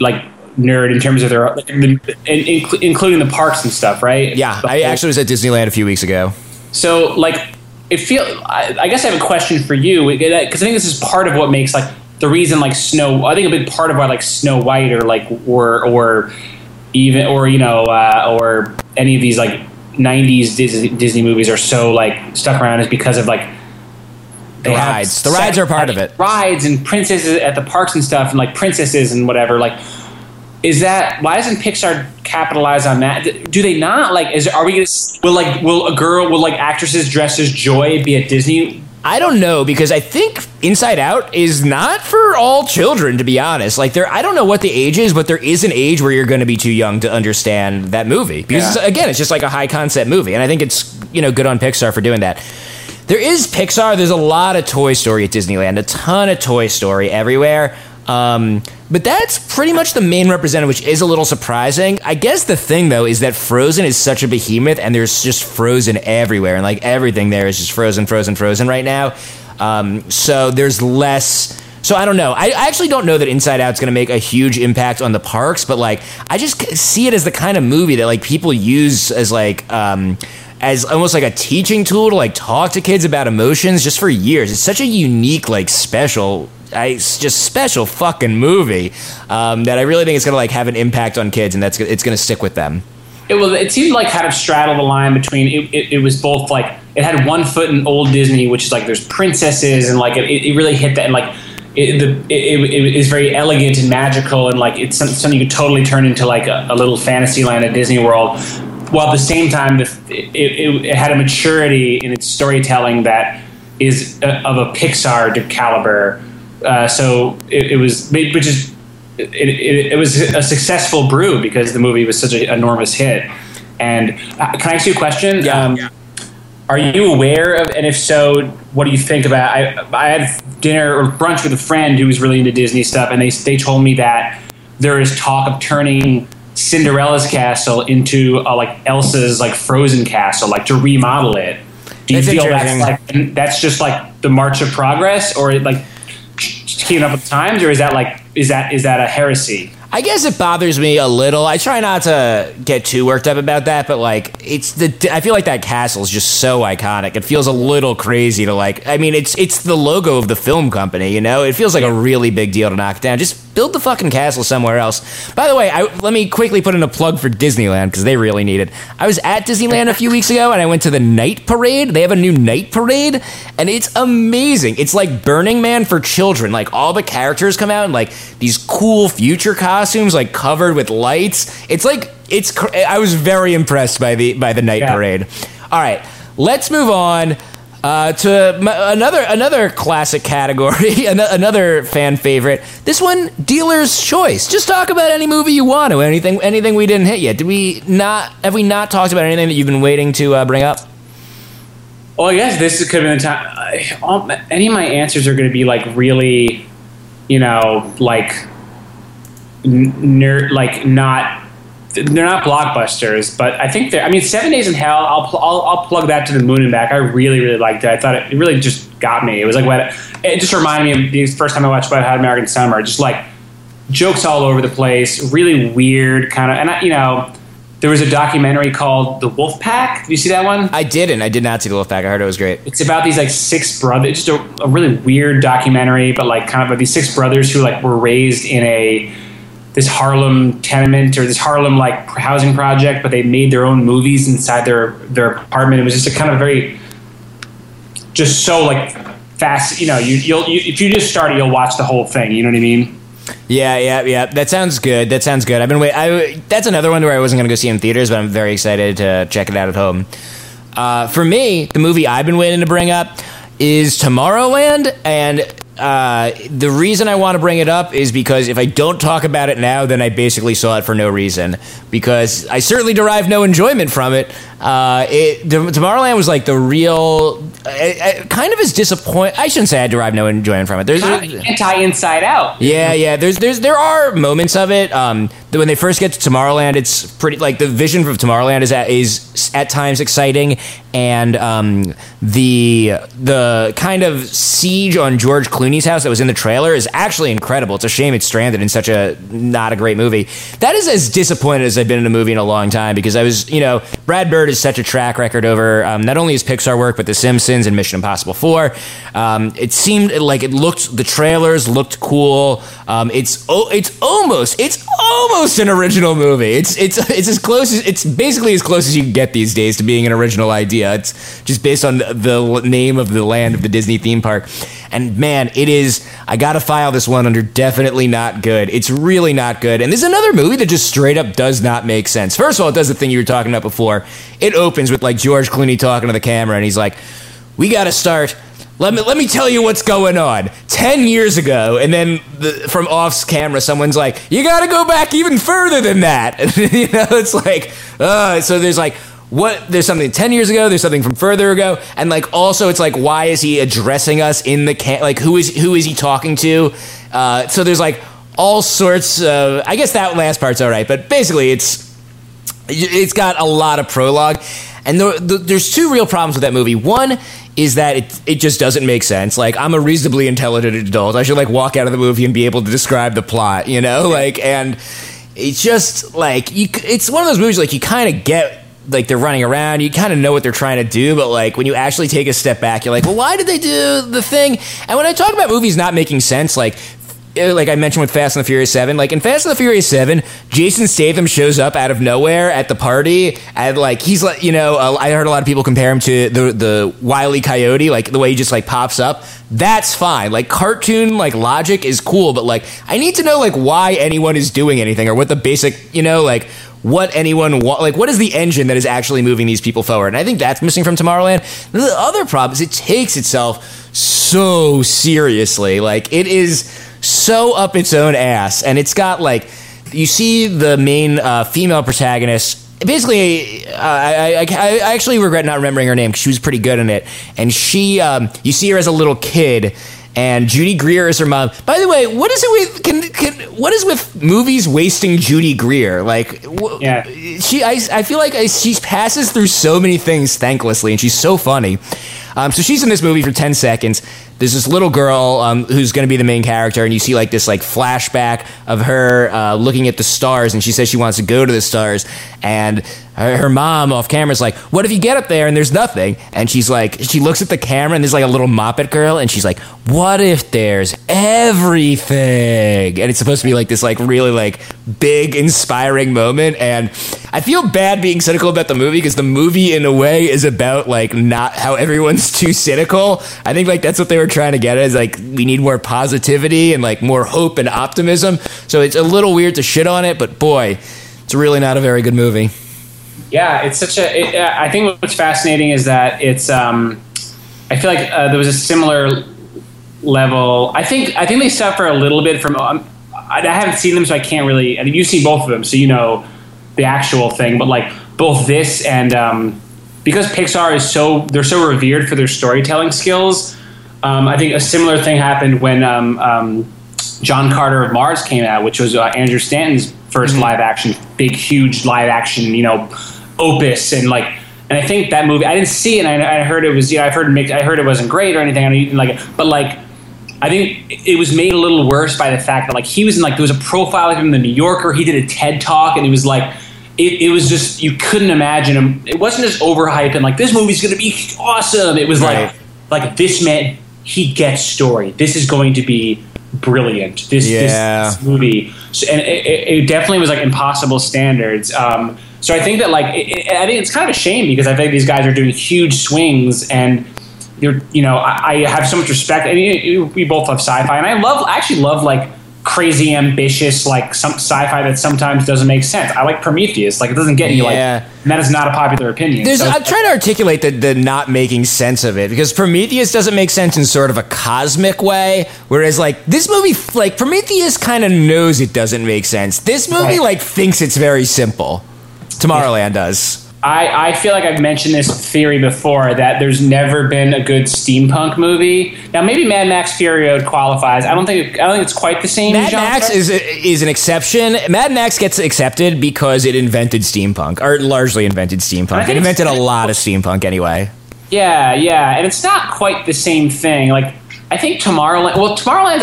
like, nerd in terms of their like, in, in, including the parks and stuff, right? Yeah, I actually was at Disneyland a few weeks ago. So, like, it feel. I, I guess I have a question for you because I think this is part of what makes like the reason like Snow. I think a big part of why like Snow White or like or or even or you know uh, or any of these like nineties Disney, Disney movies are so like stuck around is because of like the rides. The rides are part of it. Rides and princesses at the parks and stuff, and like princesses and whatever, like. Is that why doesn't Pixar capitalize on that? Do they not like? Is are we gonna will like will a girl will like actresses dressed as Joy be at Disney? I don't know because I think Inside Out is not for all children, to be honest. Like there, I don't know what the age is, but there is an age where you're going to be too young to understand that movie because yeah. again, it's just like a high concept movie, and I think it's you know good on Pixar for doing that. There is Pixar. There's a lot of Toy Story at Disneyland. A ton of Toy Story everywhere. Um, but that's pretty much the main representative, which is a little surprising. I guess the thing, though, is that Frozen is such a behemoth, and there's just Frozen everywhere, and, like, everything there is just Frozen, Frozen, Frozen right now. Um, so there's less... So I don't know. I, I actually don't know that Inside Out's going to make a huge impact on the parks, but, like, I just see it as the kind of movie that, like, people use as, like... Um, as almost like a teaching tool to like talk to kids about emotions just for years. It's such a unique, like special, it's just special fucking movie um, that I really think it's going to like have an impact on kids and that's it's going to stick with them. It was, it seemed like kind of straddle the line between, it, it, it was both like, it had one foot in old Disney, which is like there's princesses and like it, it really hit that and like it, the, it, it is very elegant and magical and like it's something you could totally turn into like a, a little fantasy land at Disney World. While at the same time, it, it, it had a maturity in its storytelling that is a, of a Pixar caliber. Uh, so it, it was, which is, it, it, it was a successful brew because the movie was such an enormous hit. And uh, can I ask you a question? Yeah. Um, yeah. Are you aware of, and if so, what do you think about? I I had dinner or brunch with a friend who was really into Disney stuff, and they they told me that there is talk of turning Cinderella's castle into uh, like Elsa's like Frozen castle, like to remodel it. Do you that's feel that's like that's just like the march of progress, or like keeping up with the times, or is that like is that is that a heresy? I guess it bothers me a little. I try not to get too worked up about that, but like it's the I feel like that castle is just so iconic. It feels a little crazy to like. I mean, it's it's the logo of the film company, you know. It feels like a really big deal to knock down. Just build the fucking castle somewhere else. By the way, I, let me quickly put in a plug for Disneyland, because they really need it. I was at Disneyland a few weeks ago, and I went to the night parade. They have a new night parade, and it's amazing. It's like Burning Man for children. Like, all the characters come out in, like, these cool future costumes, like, covered with lights. It's like, it's. I was very impressed by the, by the night yeah. parade. All right, let's move on. Uh, to m- another another classic category, an- another fan favorite. This one, dealer's choice. Just talk about any movie you want to. Anything, anything we didn't hit yet. Did we not? Have we not talked about anything that you've been waiting to uh, bring up? Well, I guess this could have been the time. I, all, any of my answers are going to be like really, you know, like n- nerd, like not. They're not blockbusters, but I think they're... I mean, Seven Days in Hell, I'll, pl- I'll I'll plug that to the moon and back. I really, really liked it. I thought it, it really just got me. It was like... What, it just reminded me of the first time I watched Wet Hot American Summer. Just like jokes all over the place. Really weird kind of... And, I, you know, there was a documentary called The Wolf Pack. Did you see that one? I didn't. I did not see The Wolf Pack. I heard it was great. It's about these like six brothers. Just a, a really weird documentary, but like kind of about these six brothers who like were raised in a... this Harlem tenement or this Harlem like housing project, but they made their own movies inside their, their apartment. It was just a kind of very, just so like fast, you know, you, you'll, you, if you just start it, you'll watch the whole thing. You know what I mean? Yeah, yeah, yeah. That sounds good. That sounds good. I've been wait. I, that's another one where I wasn't going to go see in theaters, but I'm very excited to check it out at home. Uh, for me, the movie I've been waiting to bring up is Tomorrowland, and Uh, the reason I want to bring it up is because if I don't talk about it now, then I basically saw it for no reason, because I certainly derived no enjoyment from it. Uh, it Tomorrowland was like the real, I, I kind of as disappoint. I shouldn't say I derived no enjoyment from it. There's anti-Inside Out. Yeah, yeah. There's there's there are moments of it. Um, when they first get to Tomorrowland, it's pretty like the vision of Tomorrowland is at, is at times exciting, and um, the the kind of siege on George Clooney. Clooney's house that was in the trailer is actually incredible. It's a shame it's stranded in such a not a great movie. That is as disappointed as I've been in a movie in a long time, because I was, you know, Brad Bird is such a track record over um, not only his Pixar work, but The Simpsons and Mission Impossible four. Um, it seemed like it looked, the trailers looked cool. Um, it's oh, it's almost, it's almost an original movie. It's it's it's as close as, it's basically as close as you can get these days to being an original idea. It's just based on the, the name of the land of the Disney theme park. And man, it is, I gotta file this one under definitely not good. It's really not good. And there's another movie that just straight up does not make sense. First of all, it does the thing you were talking about before. It opens with like George Clooney talking to the camera, and he's like, we gotta start, let me let me tell you what's going on. Ten years ago, and then the, from off camera, someone's like, you gotta go back even further than that. And, you know, it's like, uh, so there's like, what, there's something ten years ago, there's something from further ago, and like also it's like, why is he addressing us in the can, like who is who is he talking to? Uh, so there's like all sorts of, I guess that last part's all right, but basically it's it's got a lot of prologue, and the, the, there's two real problems with that movie. One is that it it just doesn't make sense. Like, I'm a reasonably intelligent adult, I should like walk out of the movie and be able to describe the plot, you know, like, and it's just like you, it's one of those movies like you kind of get. Like, they're running around, you kind of know what they're trying to do, but like when you actually take a step back, you're like, well, why did they do the thing? And when I talk about movies not making sense, like like I mentioned with Fast and the Furious seven, like in Fast and the Furious seven, Jason Statham shows up out of nowhere at the party, and like he's like, you know, uh, I heard a lot of people compare him to the the Wile E. Coyote, like the way he just like pops up. That's fine. Like, cartoon like logic is cool, but like I need to know like why anyone is doing anything, or what the basic, you know, like what anyone wa- like what is the engine that is actually moving these people forward. And I think that's missing from Tomorrowland. The other problem is it takes itself so seriously. Like, it is so up its own ass, and it's got like, you see the main uh, female protagonist. Basically, uh, I, I, I actually regret not remembering her name, because she was pretty good in it. And she, um, you see her as a little kid, and Judy Greer is her mom. By the way, what is it with can, can, what is with movies wasting Judy Greer? Like, w- yeah. she, I, I feel like I, she passes through so many things thanklessly, and she's so funny. Um, so she's in this movie for ten seconds. There's this little girl um, who's going to be the main character, and you see like this like flashback of her uh, looking at the stars, and she says she wants to go to the stars, and her, her mom off camera is like, "What if you get up there and there's nothing?" And she's like, she looks at the camera, and there's like a little Muppet girl, and she's like, "What if there's everything?" And it's supposed to be like this like really like big inspiring moment, and I feel bad being cynical about the movie because the movie in a way is about like not how everyone's too cynical. I think like that's what they were trying to get at, is like we need more positivity and like more hope and optimism. So it's a little weird to shit on it, but boy, it's really not a very good movie. Yeah, it's such a it, uh, I think what's fascinating is that it's um I feel like uh, there was a similar level. I think I think they suffer a little bit from um, I, I haven't seen them, so I can't really. I mean, you've seen both of them, so you know the actual thing, but like both this and um because Pixar is so they're so revered for their storytelling skills. Um, I think a similar thing happened when um, um, John Carter of Mars came out, which was uh, Andrew Stanton's first mm-hmm. live action, big, huge live action, you know, opus, and like, and I think that movie I didn't see it. And I, I heard it was, you know, I've heard mixed, I heard it wasn't great or anything. I mean, like, but like, I think it was made a little worse by the fact that like he was in like there was a profile of him in the New Yorker. He did a TED talk, and he was like. It, it was just you couldn't imagine him. It wasn't just overhyped and like this movie's gonna be awesome. It was right. like like this man he gets story. This is going to be brilliant. This yeah. this, this movie so, and it, it definitely was like impossible standards. Um, so I think that like it, it, I think it's kind of a shame because I think these guys are doing huge swings and they're you know I, I have so much respect. I mean, we both love sci-fi and I love I actually love like. crazy ambitious like some sci-fi that sometimes doesn't make sense. I like Prometheus. Like it doesn't get you yeah. like and that is not a popular opinion. There's, so, I'm trying to articulate the, the not making sense of it because Prometheus doesn't make sense in sort of a cosmic way, whereas like this movie like Prometheus kind of knows it doesn't make sense. This movie right. like thinks it's very simple. Tomorrowland yeah. does. I, I feel like I've mentioned this theory before that there's never been a good steampunk movie. Now maybe Mad Max Fury Road qualifies. I don't think I don't think it's quite the same. Mad genre. Max is a, is an exception. Mad Max gets accepted because it invented steampunk, or largely invented steampunk. It invented a lot of steampunk anyway. Yeah, yeah, and it's not quite the same thing. Like I think Tomorrowland. Well, Tomorrowland.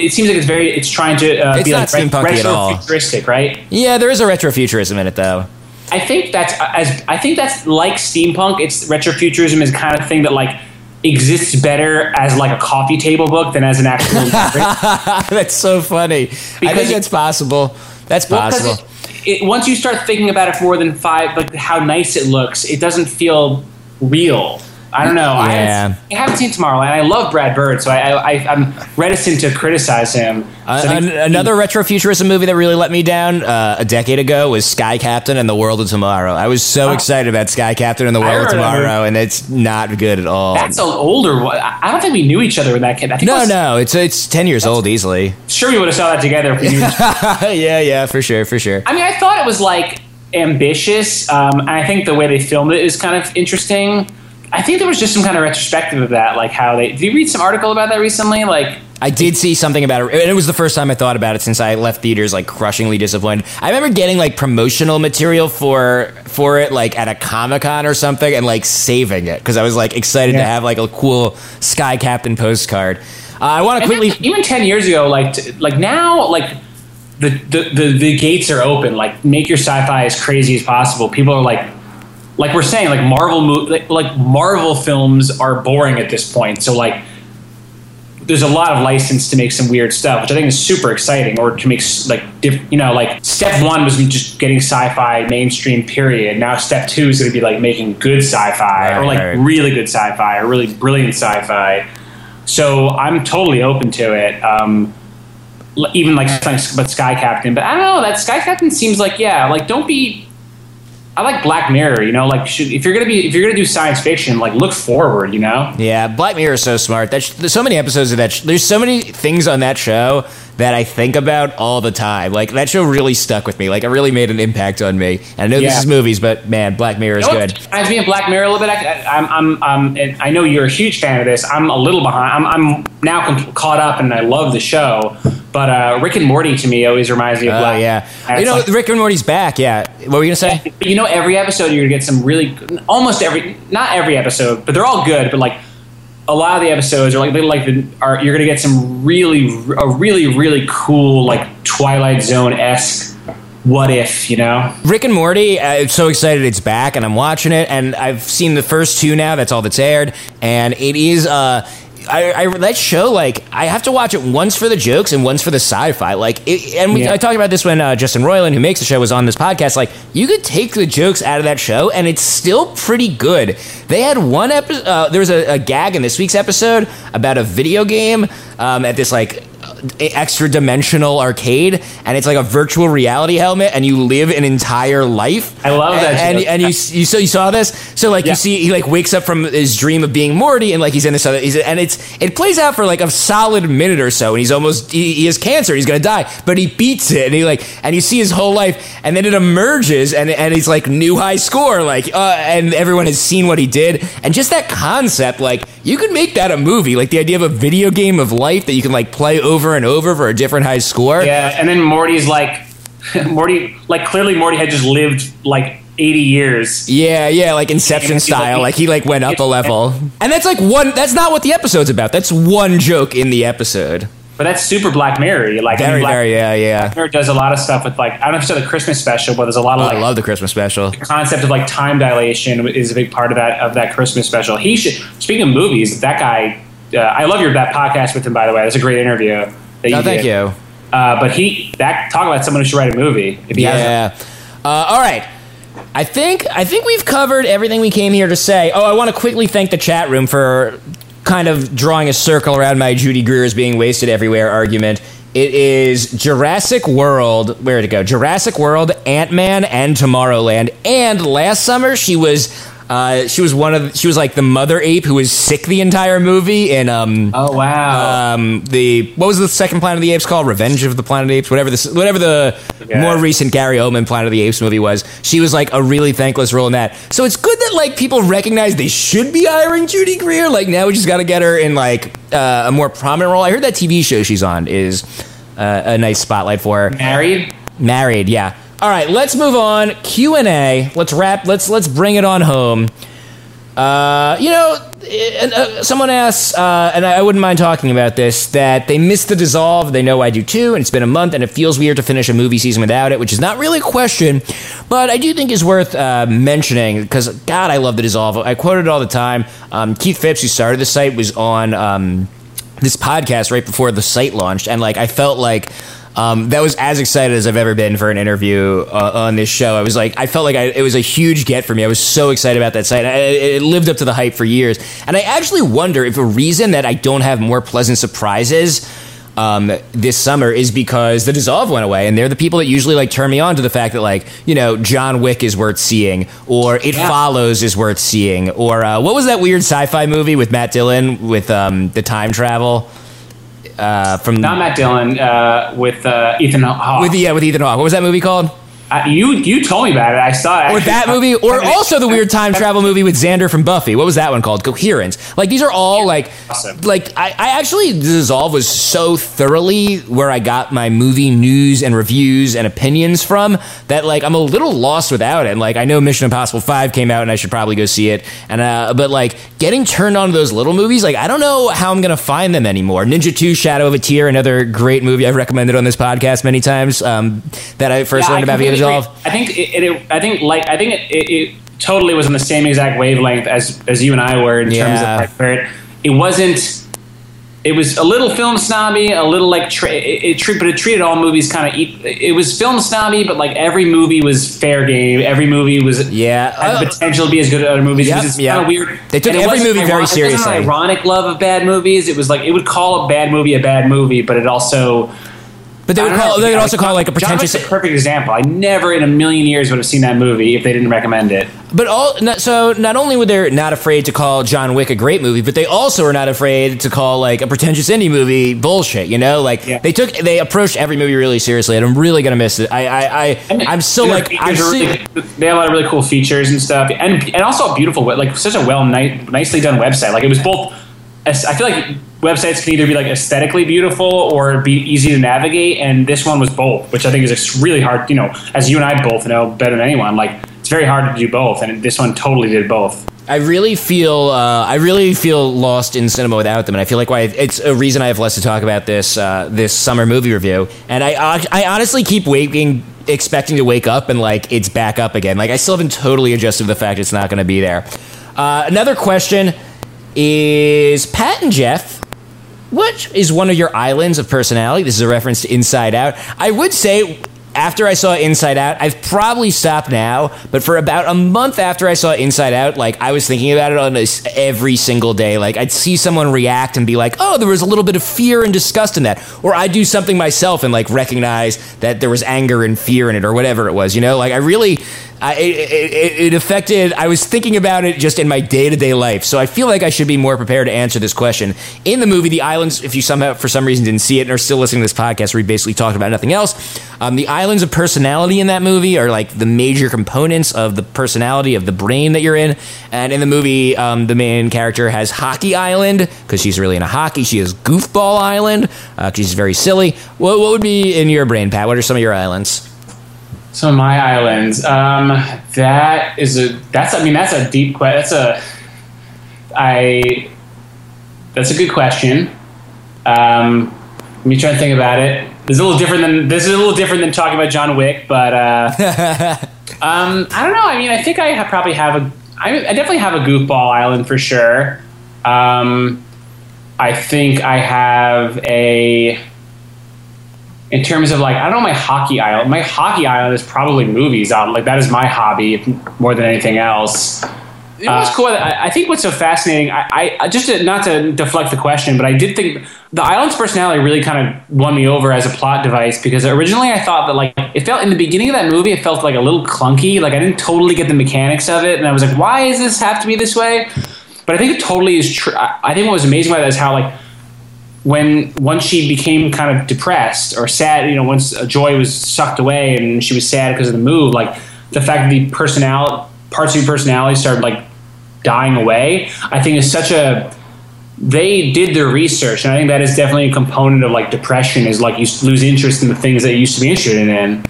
It seems like it's very. It's trying to uh, it's be not like steampunky at all. Retrofuturistic, right? Yeah, there is a retrofuturism in it though. I think that's as I think that's like steampunk. It's retrofuturism is the kind of thing that like exists better as like a coffee table book than as an actual. That's so funny. Because I think that's possible. That's possible. Well, it, it, once you start thinking about it for more than five, like how nice it looks, it doesn't feel real. I don't know. Yeah. I, I haven't seen Tomorrowland. I love Brad Bird, so I, I, I'm reticent to criticize him. Uh, so an, he, another retrofuturism movie that really let me down uh, a decade ago was Sky Captain and the World of Tomorrow. I was so uh, excited about Sky Captain and the World of Tomorrow, and it's not good at all. That's an older one. I don't think we knew each other when that came. I think no, it was, no, it's it's ten years old easily. Sure, we would have saw that together. If we knew each other. Yeah, yeah, for sure, for sure. I mean, I thought it was like ambitious. Um, and I think the way they filmed it is kind of interesting. I think there was just some kind of retrospective of that, like how they... Did you read some article about that recently? Like I did see something about it. It was the first time I thought about it since I left theaters, like, crushingly disappointed. I remember getting, like, promotional material for for it, like, at a Comic-Con or something and, like, saving it because I was, like, excited yeah. to have, like, a cool Sky Captain postcard. Uh, I want to quickly... Then, even ten years ago, like t- like, now, like... The, the, the, the gates are open. Like, make your sci-fi as crazy as possible. People are, like... Like we're saying, like Marvel, like, like Marvel films are boring at this point. So like, there's a lot of license to make some weird stuff, which I think is super exciting. Or to make like, diff, you know, like step one was just getting sci-fi mainstream. Period. Now step two is going to be like making good sci-fi right, or like right. really good sci-fi or really brilliant sci-fi. So I'm totally open to it. Um, even like something but Sky Captain, but I don't know that Sky Captain seems like yeah, like don't be. I like Black Mirror, you know. Like, should, if you're gonna be, if you're gonna do science fiction, like, look forward, you know. Yeah, Black Mirror is so smart. That sh- there's so many episodes of that. Sh- there's so many things on that show that I think about all the time. Like, that show really stuck with me. Like, it really made an impact on me. And I know yeah. this is movies, but man, Black Mirror is you know good. Reminds me of Black Mirror a little bit. I, I, I'm, I'm, um, and I know you're a huge fan of this. I'm a little behind. I'm, I'm now com- caught up, and I love the show. But uh, Rick and Morty to me always reminds me of Black. Oh uh, yeah, you know like, Rick and Morty's back. Yeah, what were you gonna say? You know, every episode you're gonna get some really, almost every, not every episode, but they're all good. But like a lot of the episodes are like they like the, are you're gonna get some really a really really cool like Twilight Zone-esque what if, you know? Rick and Morty, I'm so excited it's back and I'm watching it, and I've seen the first two now. That's all that's aired, and it is uh I, I that show, like, I have to watch it once for the jokes and once for the sci-fi. Like, it, and we, yeah. I talked about this when uh, Justin Roiland, who makes the show, was on this podcast. Like, you could take the jokes out of that show, and it's still pretty good. They had one episode. Uh, there was a, a gag in this week's episode about a video game um, at this like extra dimensional arcade, and it's like a virtual reality helmet, and you live an entire life. I love that. And and, and you you so you saw this, so like yeah. you see he like wakes up from his dream of being Morty, and like he's in this other, he's and it's it plays out for like a solid minute or so, and he's almost he, he has cancer, he's gonna die, but he beats it, and he like and you see his whole life, and then it emerges, and and he's like new high score, like uh, and everyone has seen what he did, and just that concept, like you could make that a movie, like the idea of a video game of life that you can like play over. Over and over for a different high score. Yeah, and then Morty's like, Morty, like clearly Morty had just lived like eighty years. Yeah, yeah, like Inception style. Like, like he like went up a level, and that's like one. That's not what the episode's about. That's one joke in the episode. But that's super Black Mirror. Like very, I mean, Black, very, yeah, yeah. Black Mirror does a lot of stuff with like I don't know if you saw the Christmas special, but there's a lot of oh, like I love the Christmas special. The concept of like time dilation is a big part of that of that Christmas special. He should. Speaking of movies, that guy. Uh, I love your that podcast with him, by the way. That's a great interview. That you oh, thank did. you. Uh, but he that talk about someone who should write a movie. If he yeah. Uh, all right. I think I think we've covered everything we came here to say. Oh, I want to quickly thank the chat room for kind of drawing a circle around my Judy Greer's being wasted everywhere argument. It is Jurassic World. Where'd it go? Jurassic World, Ant-Man, and Tomorrowland. And last summer she was. Uh, she was one of she was like the mother ape who was sick the entire movie in um oh wow um the what was the second Planet of the Apes called? Revenge of the Planet of the Apes, whatever this whatever the yeah. more recent Gary Oldman Planet of the Apes movie was. She was like a really thankless role in that. So it's good that like people recognize they should be hiring Judy Greer. Like now we just got to get her in like uh, a more prominent role. I heard that T V show she's on is uh, a nice spotlight for her. Married, married, yeah. All right, let's move on. Q and A. Let's wrap. Let's let's bring it on home. Uh, you know, and, uh, someone asks, uh, and I wouldn't mind talking about this, that they missed The Dissolve. They know I do too, and it's been a month, and it feels weird to finish a movie season without it, which is not really a question, but I do think is worth uh, mentioning because God, I love The Dissolve. I quote it all the time. Um, Keith Phipps, who started the site, was on um, this podcast right before the site launched, and like I felt like. Um, that was as excited as I've ever been for an interview uh, on this show. I was like, I felt like I, it was a huge get for me. I was so excited about that site. I, it lived up to the hype for years. And I actually wonder if a reason that I don't have more pleasant surprises um, this summer is because The Dissolve went away. And they're the people that usually like turn me on to the fact that like, you know, John Wick is worth seeing or It yeah. Follows is worth seeing. Or uh, what was that weird sci-fi movie with Matt Dillon with um, the time travel? Uh, from not Matt Dillon uh, with uh, Ethan Hawke. With yeah, with Ethan Hawke. What was that movie called? Uh, you you told me about it. I saw it. Or that movie, or also the weird time travel movie with Xander from Buffy. What was that one called? Coherence. Like these are all like, awesome. like I, I actually The Dissolve was so thoroughly where I got my movie news and reviews and opinions from that like I'm a little lost without it. And, like I know Mission Impossible five came out and I should probably go see it. And uh, but like getting turned on to those little movies, like I don't know how I'm gonna find them anymore. Ninja two: Shadow of a Tear, another great movie I've recommended on this podcast many times. Um, that I first yeah, learned I about. I think it, it. I think like. I think it, it, it. Totally was on the same exact wavelength as as you and I were in yeah. terms of like where it. It wasn't. It was a little film snobby, a little like. Tra- it, it but it treated all movies kind of. It was film snobby, but like every movie was fair game. Every movie was yeah had uh, the potential to be as good as other movies. Yep, it was just yep. kind of weird. They took and every movie ironic, very seriously. It wasn't an ironic love of bad movies. It was like it would call a bad movie a bad movie, but it also. But they would call, they would also call it like a pretentious... John Wick's a perfect example. I never in a million years would have seen that movie if they didn't recommend it. But all so not only were they not afraid to call John Wick a great movie, but they also were not afraid to call like a pretentious indie movie bullshit. You know, like yeah. they took they approached every movie really seriously, and I'm really gonna miss it. I I, I I'm still so, like I'm really, they have a lot of really cool features and stuff, and and also a beautiful like such a well ni- nicely done website. Like it was both. I feel like websites can either be like aesthetically beautiful or be easy to navigate, and this one was both, which I think is really hard, you know, as you and I both know better than anyone, like it's very hard to do both, and this one totally did both. I really feel uh, I really feel lost in cinema without them, and I feel like why it's a reason I have less to talk about this uh, this summer movie review. And I I honestly keep waking expecting to wake up and like it's back up again. Like I still haven't totally adjusted to the fact it's not going to be there. Uh, another question is Pat and Jeff. What is one of your islands of personality? This is a reference to Inside Out. I would say after I saw Inside Out, I've probably stopped now, but for about a month after I saw Inside Out, like I was thinking about it on a, every single day. Like I'd see someone react and be like, oh, there was a little bit of fear and disgust in that. Or I'd do something myself and like recognize that there was anger and fear in it or whatever it was, you know? Like I really... I, it, it, it affected, I was thinking about it just in my day-to-day life, so I feel like I should be more prepared to answer this question. In the movie, the islands, if you somehow, for some reason, didn't see it and are still listening to this podcast where we basically talked about nothing else, um, the islands of personality in that movie are like the major components of the personality of the brain that you're in, and in the movie, um, the main character has Hockey Island, because she's really into hockey. She has Goofball Island, uh, she's very silly. What, what would be in your brain, Pat? What are some of your islands? So my islands, um, that is a, that's, I mean, that's a deep question. That's a, I, that's a good question. Um, let me try to think about it. This is a little different than, this is a little different than talking about John Wick, but, uh, um, I don't know. I mean, I think I have probably have a, I, I definitely have a goofball island for sure. Um, I think I have a... In terms of like, I don't know, my hockey island. My hockey island is probably movies. Um, like that is my hobby more than anything else. It was uh, cool. I, I think what's so fascinating. I, I just to, not to deflect the question, but I did think the island's personality really kind of won me over as a plot device, because originally I thought that like it felt in the beginning of that movie it felt like a little clunky. Like I didn't totally get the mechanics of it, and I was like, why does this have to be this way? But I think it totally is true. I think what was amazing about that is how like. When once she became kind of depressed or sad, you know, once joy was sucked away and she was sad because of the move, like the fact that the personality, parts of your personality started like dying away, I think is such a, they did their research. And I think that is definitely a component of like depression is like you lose interest in the things that you used to be interested in.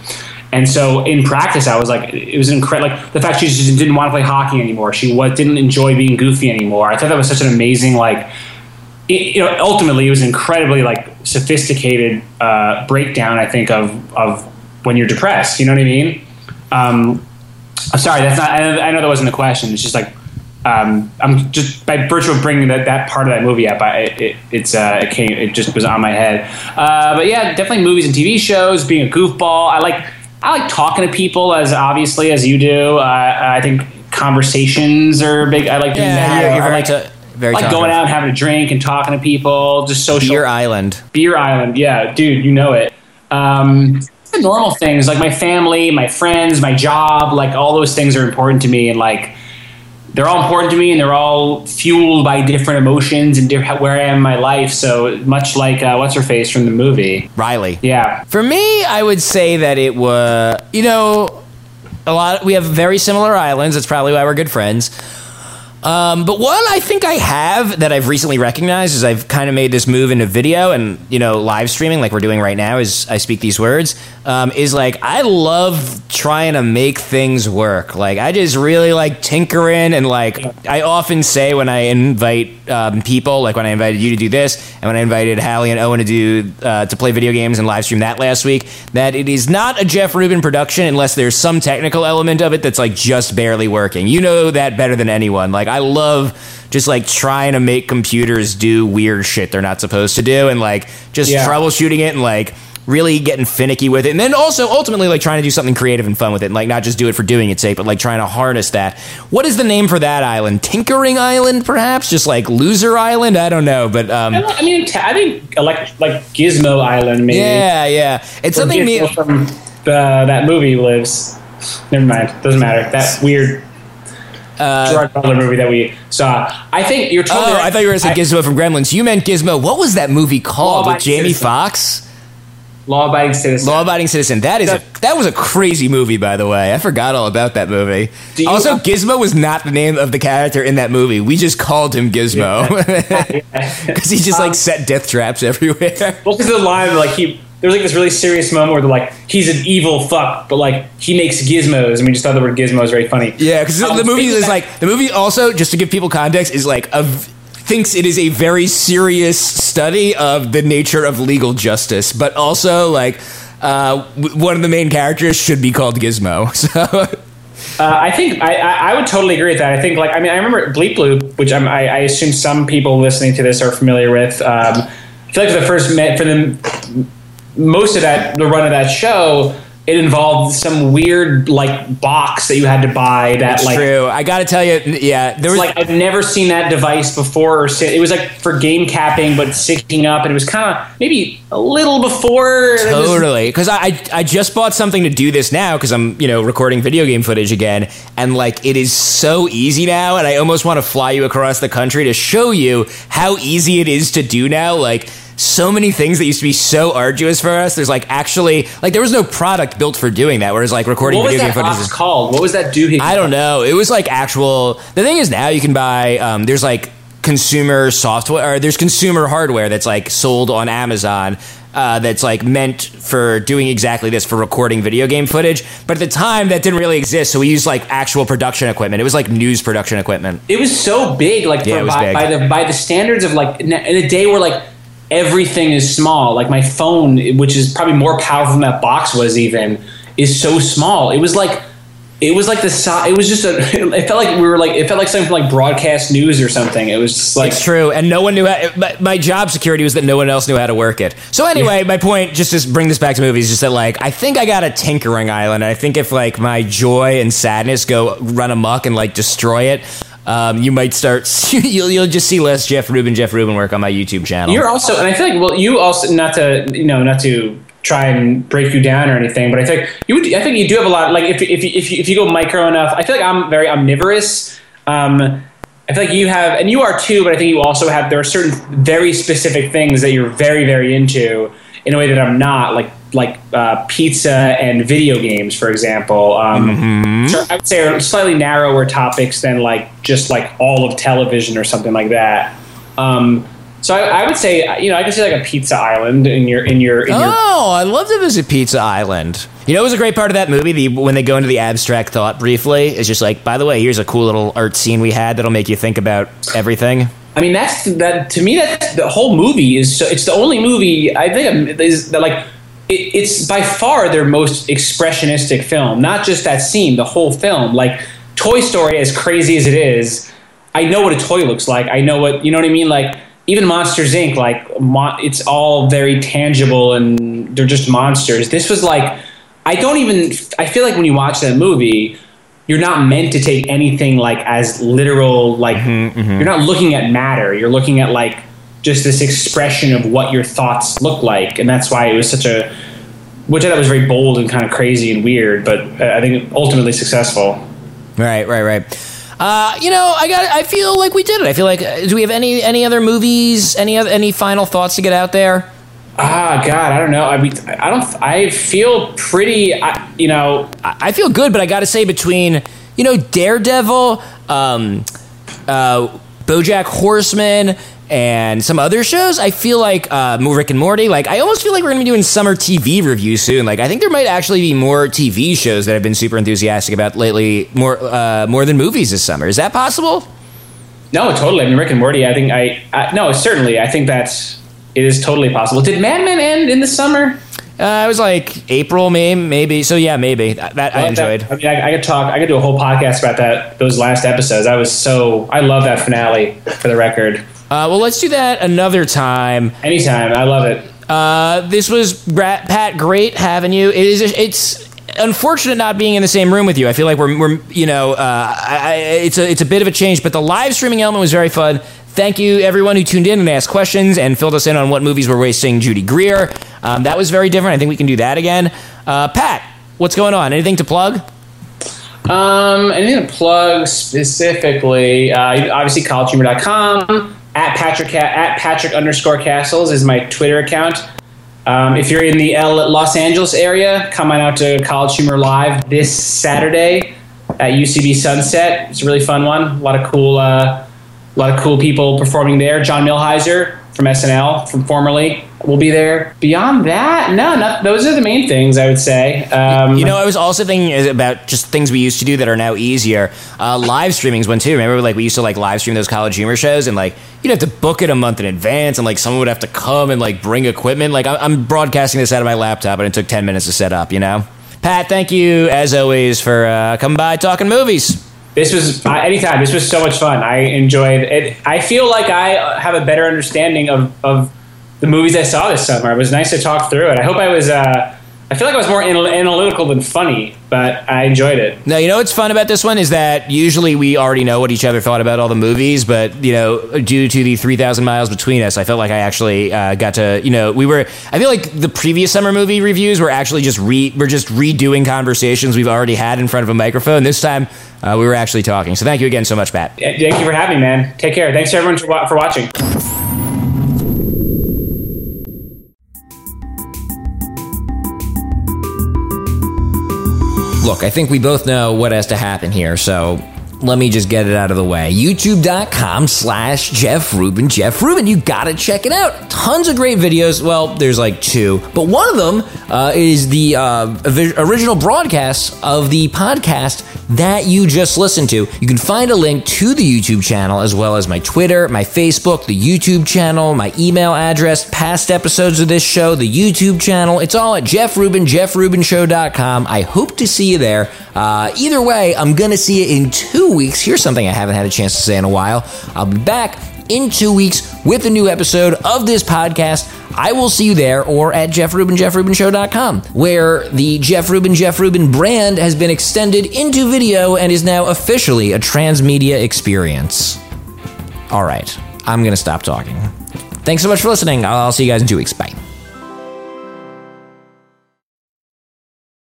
And so in practice, I was like, it was incredible. Like the fact she just didn't want to play hockey anymore. She was, didn't enjoy being goofy anymore. I thought that was such an amazing, like, It, you know, ultimately, it was an incredibly like sophisticated uh, breakdown. I think of of when you're depressed. You know what I mean? Um, I'm sorry, that's not. I know, I know that wasn't the question. It's just like um, I'm just by virtue of bringing that, that part of that movie up. I, it, it's uh, it came. It just was on my head. Uh, but yeah, definitely movies and T V shows. Being a goofball, I like I like talking to people as obviously as you do. Uh, I think conversations are big. I like doing yeah, that. Yeah, I like to. Very like going out and having a drink and talking to people, just social. Beer Island. Beer Island, yeah, dude, you know it. Um, the normal things, like my family, my friends, my job, like all those things are important to me, and like they're all important to me, and they're all fueled by different emotions and different, where I am in my life. So much like uh, what's her face from the movie, Riley. Yeah. For me, I would say that it was, you know, a lot. We have very similar islands. That's probably why we're good friends. Um, but one I think I have that I've recently recognized is I've kind of made this move into video and, you know, live streaming like we're doing right now as I speak these words, um, is like I love trying to make things work. Like I just really like tinkering, and like I often say when I invite um, people, like when I invited you to do this and when I invited Hallie and Owen to do uh, to play video games and live stream that last week, that it is not a Jeff Rubin production unless there's some technical element of it that's like just barely working. You know that better than anyone. Like I love just like trying to make computers do weird shit they're not supposed to do, and like just yeah. troubleshooting it and like really getting finicky with it, and then also ultimately like trying to do something creative and fun with it, and like not just do it for doing its sake, but like trying to harness that. What is the name for that island? Tinkering Island, perhaps? Just like Loser Island? I don't know, but um, I, I mean, I think like like Gizmo Island, maybe. Yeah, yeah. It's or something me- from the, that movie lives. Never mind, doesn't matter. That weird. Uh, Gerard Butler movie that we saw. I think you're totally. Oh, right. I thought you were going to say Gizmo I, from Gremlins. You meant Gizmo. What was that movie called with Jamie Foxx? Law-Abiding Citizen. Law-Abiding Citizen. That is that, a, that was a crazy movie, by the way. I forgot all about that movie. You, also, Gizmo was not the name of the character in that movie. We just called him Gizmo because yeah. he just like um, set death traps everywhere. Well, because the line like he there was like this really serious moment where they're like he's an evil fuck, but like he makes gizmos, and we just thought the word gizmo was very funny. Yeah, because um, the movie is that, like the movie also just to give people context is like a. thinks it is a very serious study of the nature of legal justice, but also like uh, w- one of the main characters should be called Gizmo. So uh, I think I, I would totally agree with that. I think like I mean I remember Bleep Bloop, which I'm, I, I assume some people listening to this are familiar with. Um, I feel like for the first met for the most of that the run of that show. It involved some weird like box that you had to buy. That That's like true. I gotta tell you, yeah, there was like I've never seen that device before. Or it was like for game capping, but syncing up, and it was kind of maybe a little before. Totally, because I, I I just bought something to do this now because I'm you know recording video game footage again, and like it is so easy now, and I almost want to fly you across the country to show you how easy it is to do now, like. So many things that used to be so arduous for us. There's like actually like there was no product built for doing that. Whereas like recording video game footage. What was that box called? What was that doohickey? I don't know. It was like actual. The thing is now you can buy. Um, there's like consumer software or there's consumer hardware that's like sold on Amazon. Uh, that's like meant for doing exactly this for recording video game footage. But at the time that didn't really exist. So we used like actual production equipment. It was like news production equipment. It was so big. Like yeah, for, it was by, big. by the by the standards of like in a day where like. Everything is small. Like my phone, which is probably more powerful than that box was even, is so small. It was like, it was like the size. It was just a. It felt like we were like. It felt like something from like broadcast news or something. It was just like. It's true, and no one knew. How, my, my job security was that no one else knew how to work it. So anyway, yeah. my point, just to bring this back to movies, just that like I think I got a tinkering island. And I think if like my joy and sadness go run amok and like destroy it. Um, you might start. You'll, you'll just see less Jeff Rubin, Jeff Rubin work on my YouTube channel. You're also, and I feel like, well, you also not to, you know, not to try and break you down or anything, but I think you would. I think you do have a lot. Like if if if you, if you go micro enough, I feel like I'm very omnivorous. Um, I feel like you have, and you are too. But I think you also have. There are certain very specific things that you're very very into in a way that I'm not. Like. like uh, pizza and video games, for example. Um, mm-hmm. So I would say are slightly narrower topics than like just like all of television or something like that. Um, so I, I would say, you know, I could say like a pizza island in your in your. In oh, your- I love to visit Pizza Island. You know, it was a great part of that movie. The, when they go into the abstract thought briefly, it's just like, by the way, here's a cool little art scene we had that'll make you think about everything. I mean, that's that to me. That the whole movie is. So, it's the only movie I think is that like. It's by far their most expressionistic film. Not just that scene, the whole film. Like Toy Story, as crazy as it is, I know what a toy looks like. I know what you know what I mean. Like even Monsters Incorporated. Like it's all very tangible, and they're just monsters. This was like I don't even. I feel like when you watch that movie, you're not meant to take anything like as literal. Like mm-hmm, mm-hmm. You're not looking at matter. You're looking at like. Just this expression of what your thoughts look like, and that's why it was such a, which I thought was very bold and kind of crazy and weird, but I think ultimately successful. Right, right, right. Uh, you know, I got. I feel like we did it. I feel like. Do we have any any other movies? Any other, any final thoughts to get out there? Ah, God, I don't know. I mean, I don't. I feel pretty. I, you know, I feel good, but I got to say, between you know, Daredevil, um, uh, BoJack Horseman. And some other shows, I feel like uh, Rick and Morty, like I almost feel like we're going to be doing summer T V reviews soon. Like I think there might actually be more T V shows that I've been super enthusiastic about lately, more uh, more than movies this summer. Is that possible? No, totally. I mean, Rick and Morty, I think I, I no, certainly. I think that's, it is totally possible. Did Mad Men end in the summer? Uh, it was like April, May, maybe. So yeah, maybe that, that I, I enjoyed. That. I mean, I, I could talk. I could do a whole podcast about that. Those last episodes. I was so. I love that finale. For the record. Uh, well, let's do that another time. Anytime, I love it. Uh, this was Rat, Pat. Great having you. It is. It's unfortunate not being in the same room with you. I feel like we're, we're you know, uh, I, it's a it's a bit of a change. But the live streaming element was very fun. Thank you, everyone who tuned in and asked questions and filled us in on what movies we're wasting Judy Greer. Um, that was very different. I think we can do that again. Uh, Pat, what's going on? Anything to plug? Um, anything to plug specifically? Uh, obviously, college humor dot com. At Patrick at Patrick underscore Castles is my Twitter account. Um, if you're in the L- Los Angeles area, come on out to College Humor Live this Saturday at U C B Sunset. It's a really fun one. A lot of cool, uh, a lot of cool people performing there. John Milheiser from S N L, from formerly, will be there. Beyond that, no, not, those are the main things I would say. Um, you know, I was also thinking about just things we used to do that are now easier. Uh, live streaming is one too. Remember, like we used to like live stream those College Humor shows, and like you'd have to book it a month in advance, and like someone would have to come and like bring equipment. Like I'm broadcasting this out of my laptop, and it took ten minutes to set up. You know, Pat, thank you as always for uh, coming by talking movies. This was, anytime, this was so much fun. I enjoyed it. I feel like I have a better understanding of, of the movies I saw this summer. It was nice to talk through it. I hope I was, uh, I feel like I was more analytical than funny, but I enjoyed it. No, you know what's fun about this one is that usually we already know what each other thought about all the movies, but, you know, due to the three thousand miles between us, I felt like I actually uh, got to, you know, we were, I feel like the previous summer movie reviews were actually just re, we're just redoing conversations we've already had in front of a microphone. This time, Uh, we were actually talking. So thank you again so much, Pat. Thank you for having me, man. Take care. Thanks to everyone for watching. Look, I think we both know what has to happen here, so let me just get it out of the way. YouTube.com slash Jeff Rubin. Jeff Rubin, you gotta check it out. Tons of great videos. Well, there's like two, but one of them uh, is the uh, original broadcast of the podcast that you just listened to. You can find a link to the YouTube channel as well as my Twitter, my Facebook, the YouTube channel, my email address, past episodes of this show, the YouTube channel. It's all at Jeff Rubin, jeff rubin show dot com. I hope to see you there. Uh, either way, I'm gonna see you in two weeks. Here's something I haven't had a chance to say in a while. I'll be back in two weeks with a new episode of this podcast. I will see you there or at Jeff Rubin, jeff rubin show dot com, where the Jeff Rubin, Jeff Rubin brand has been extended into video and is now officially a transmedia experience. All right, I'm going to stop talking. Thanks so much for listening. I'll see you guys in two weeks. Bye.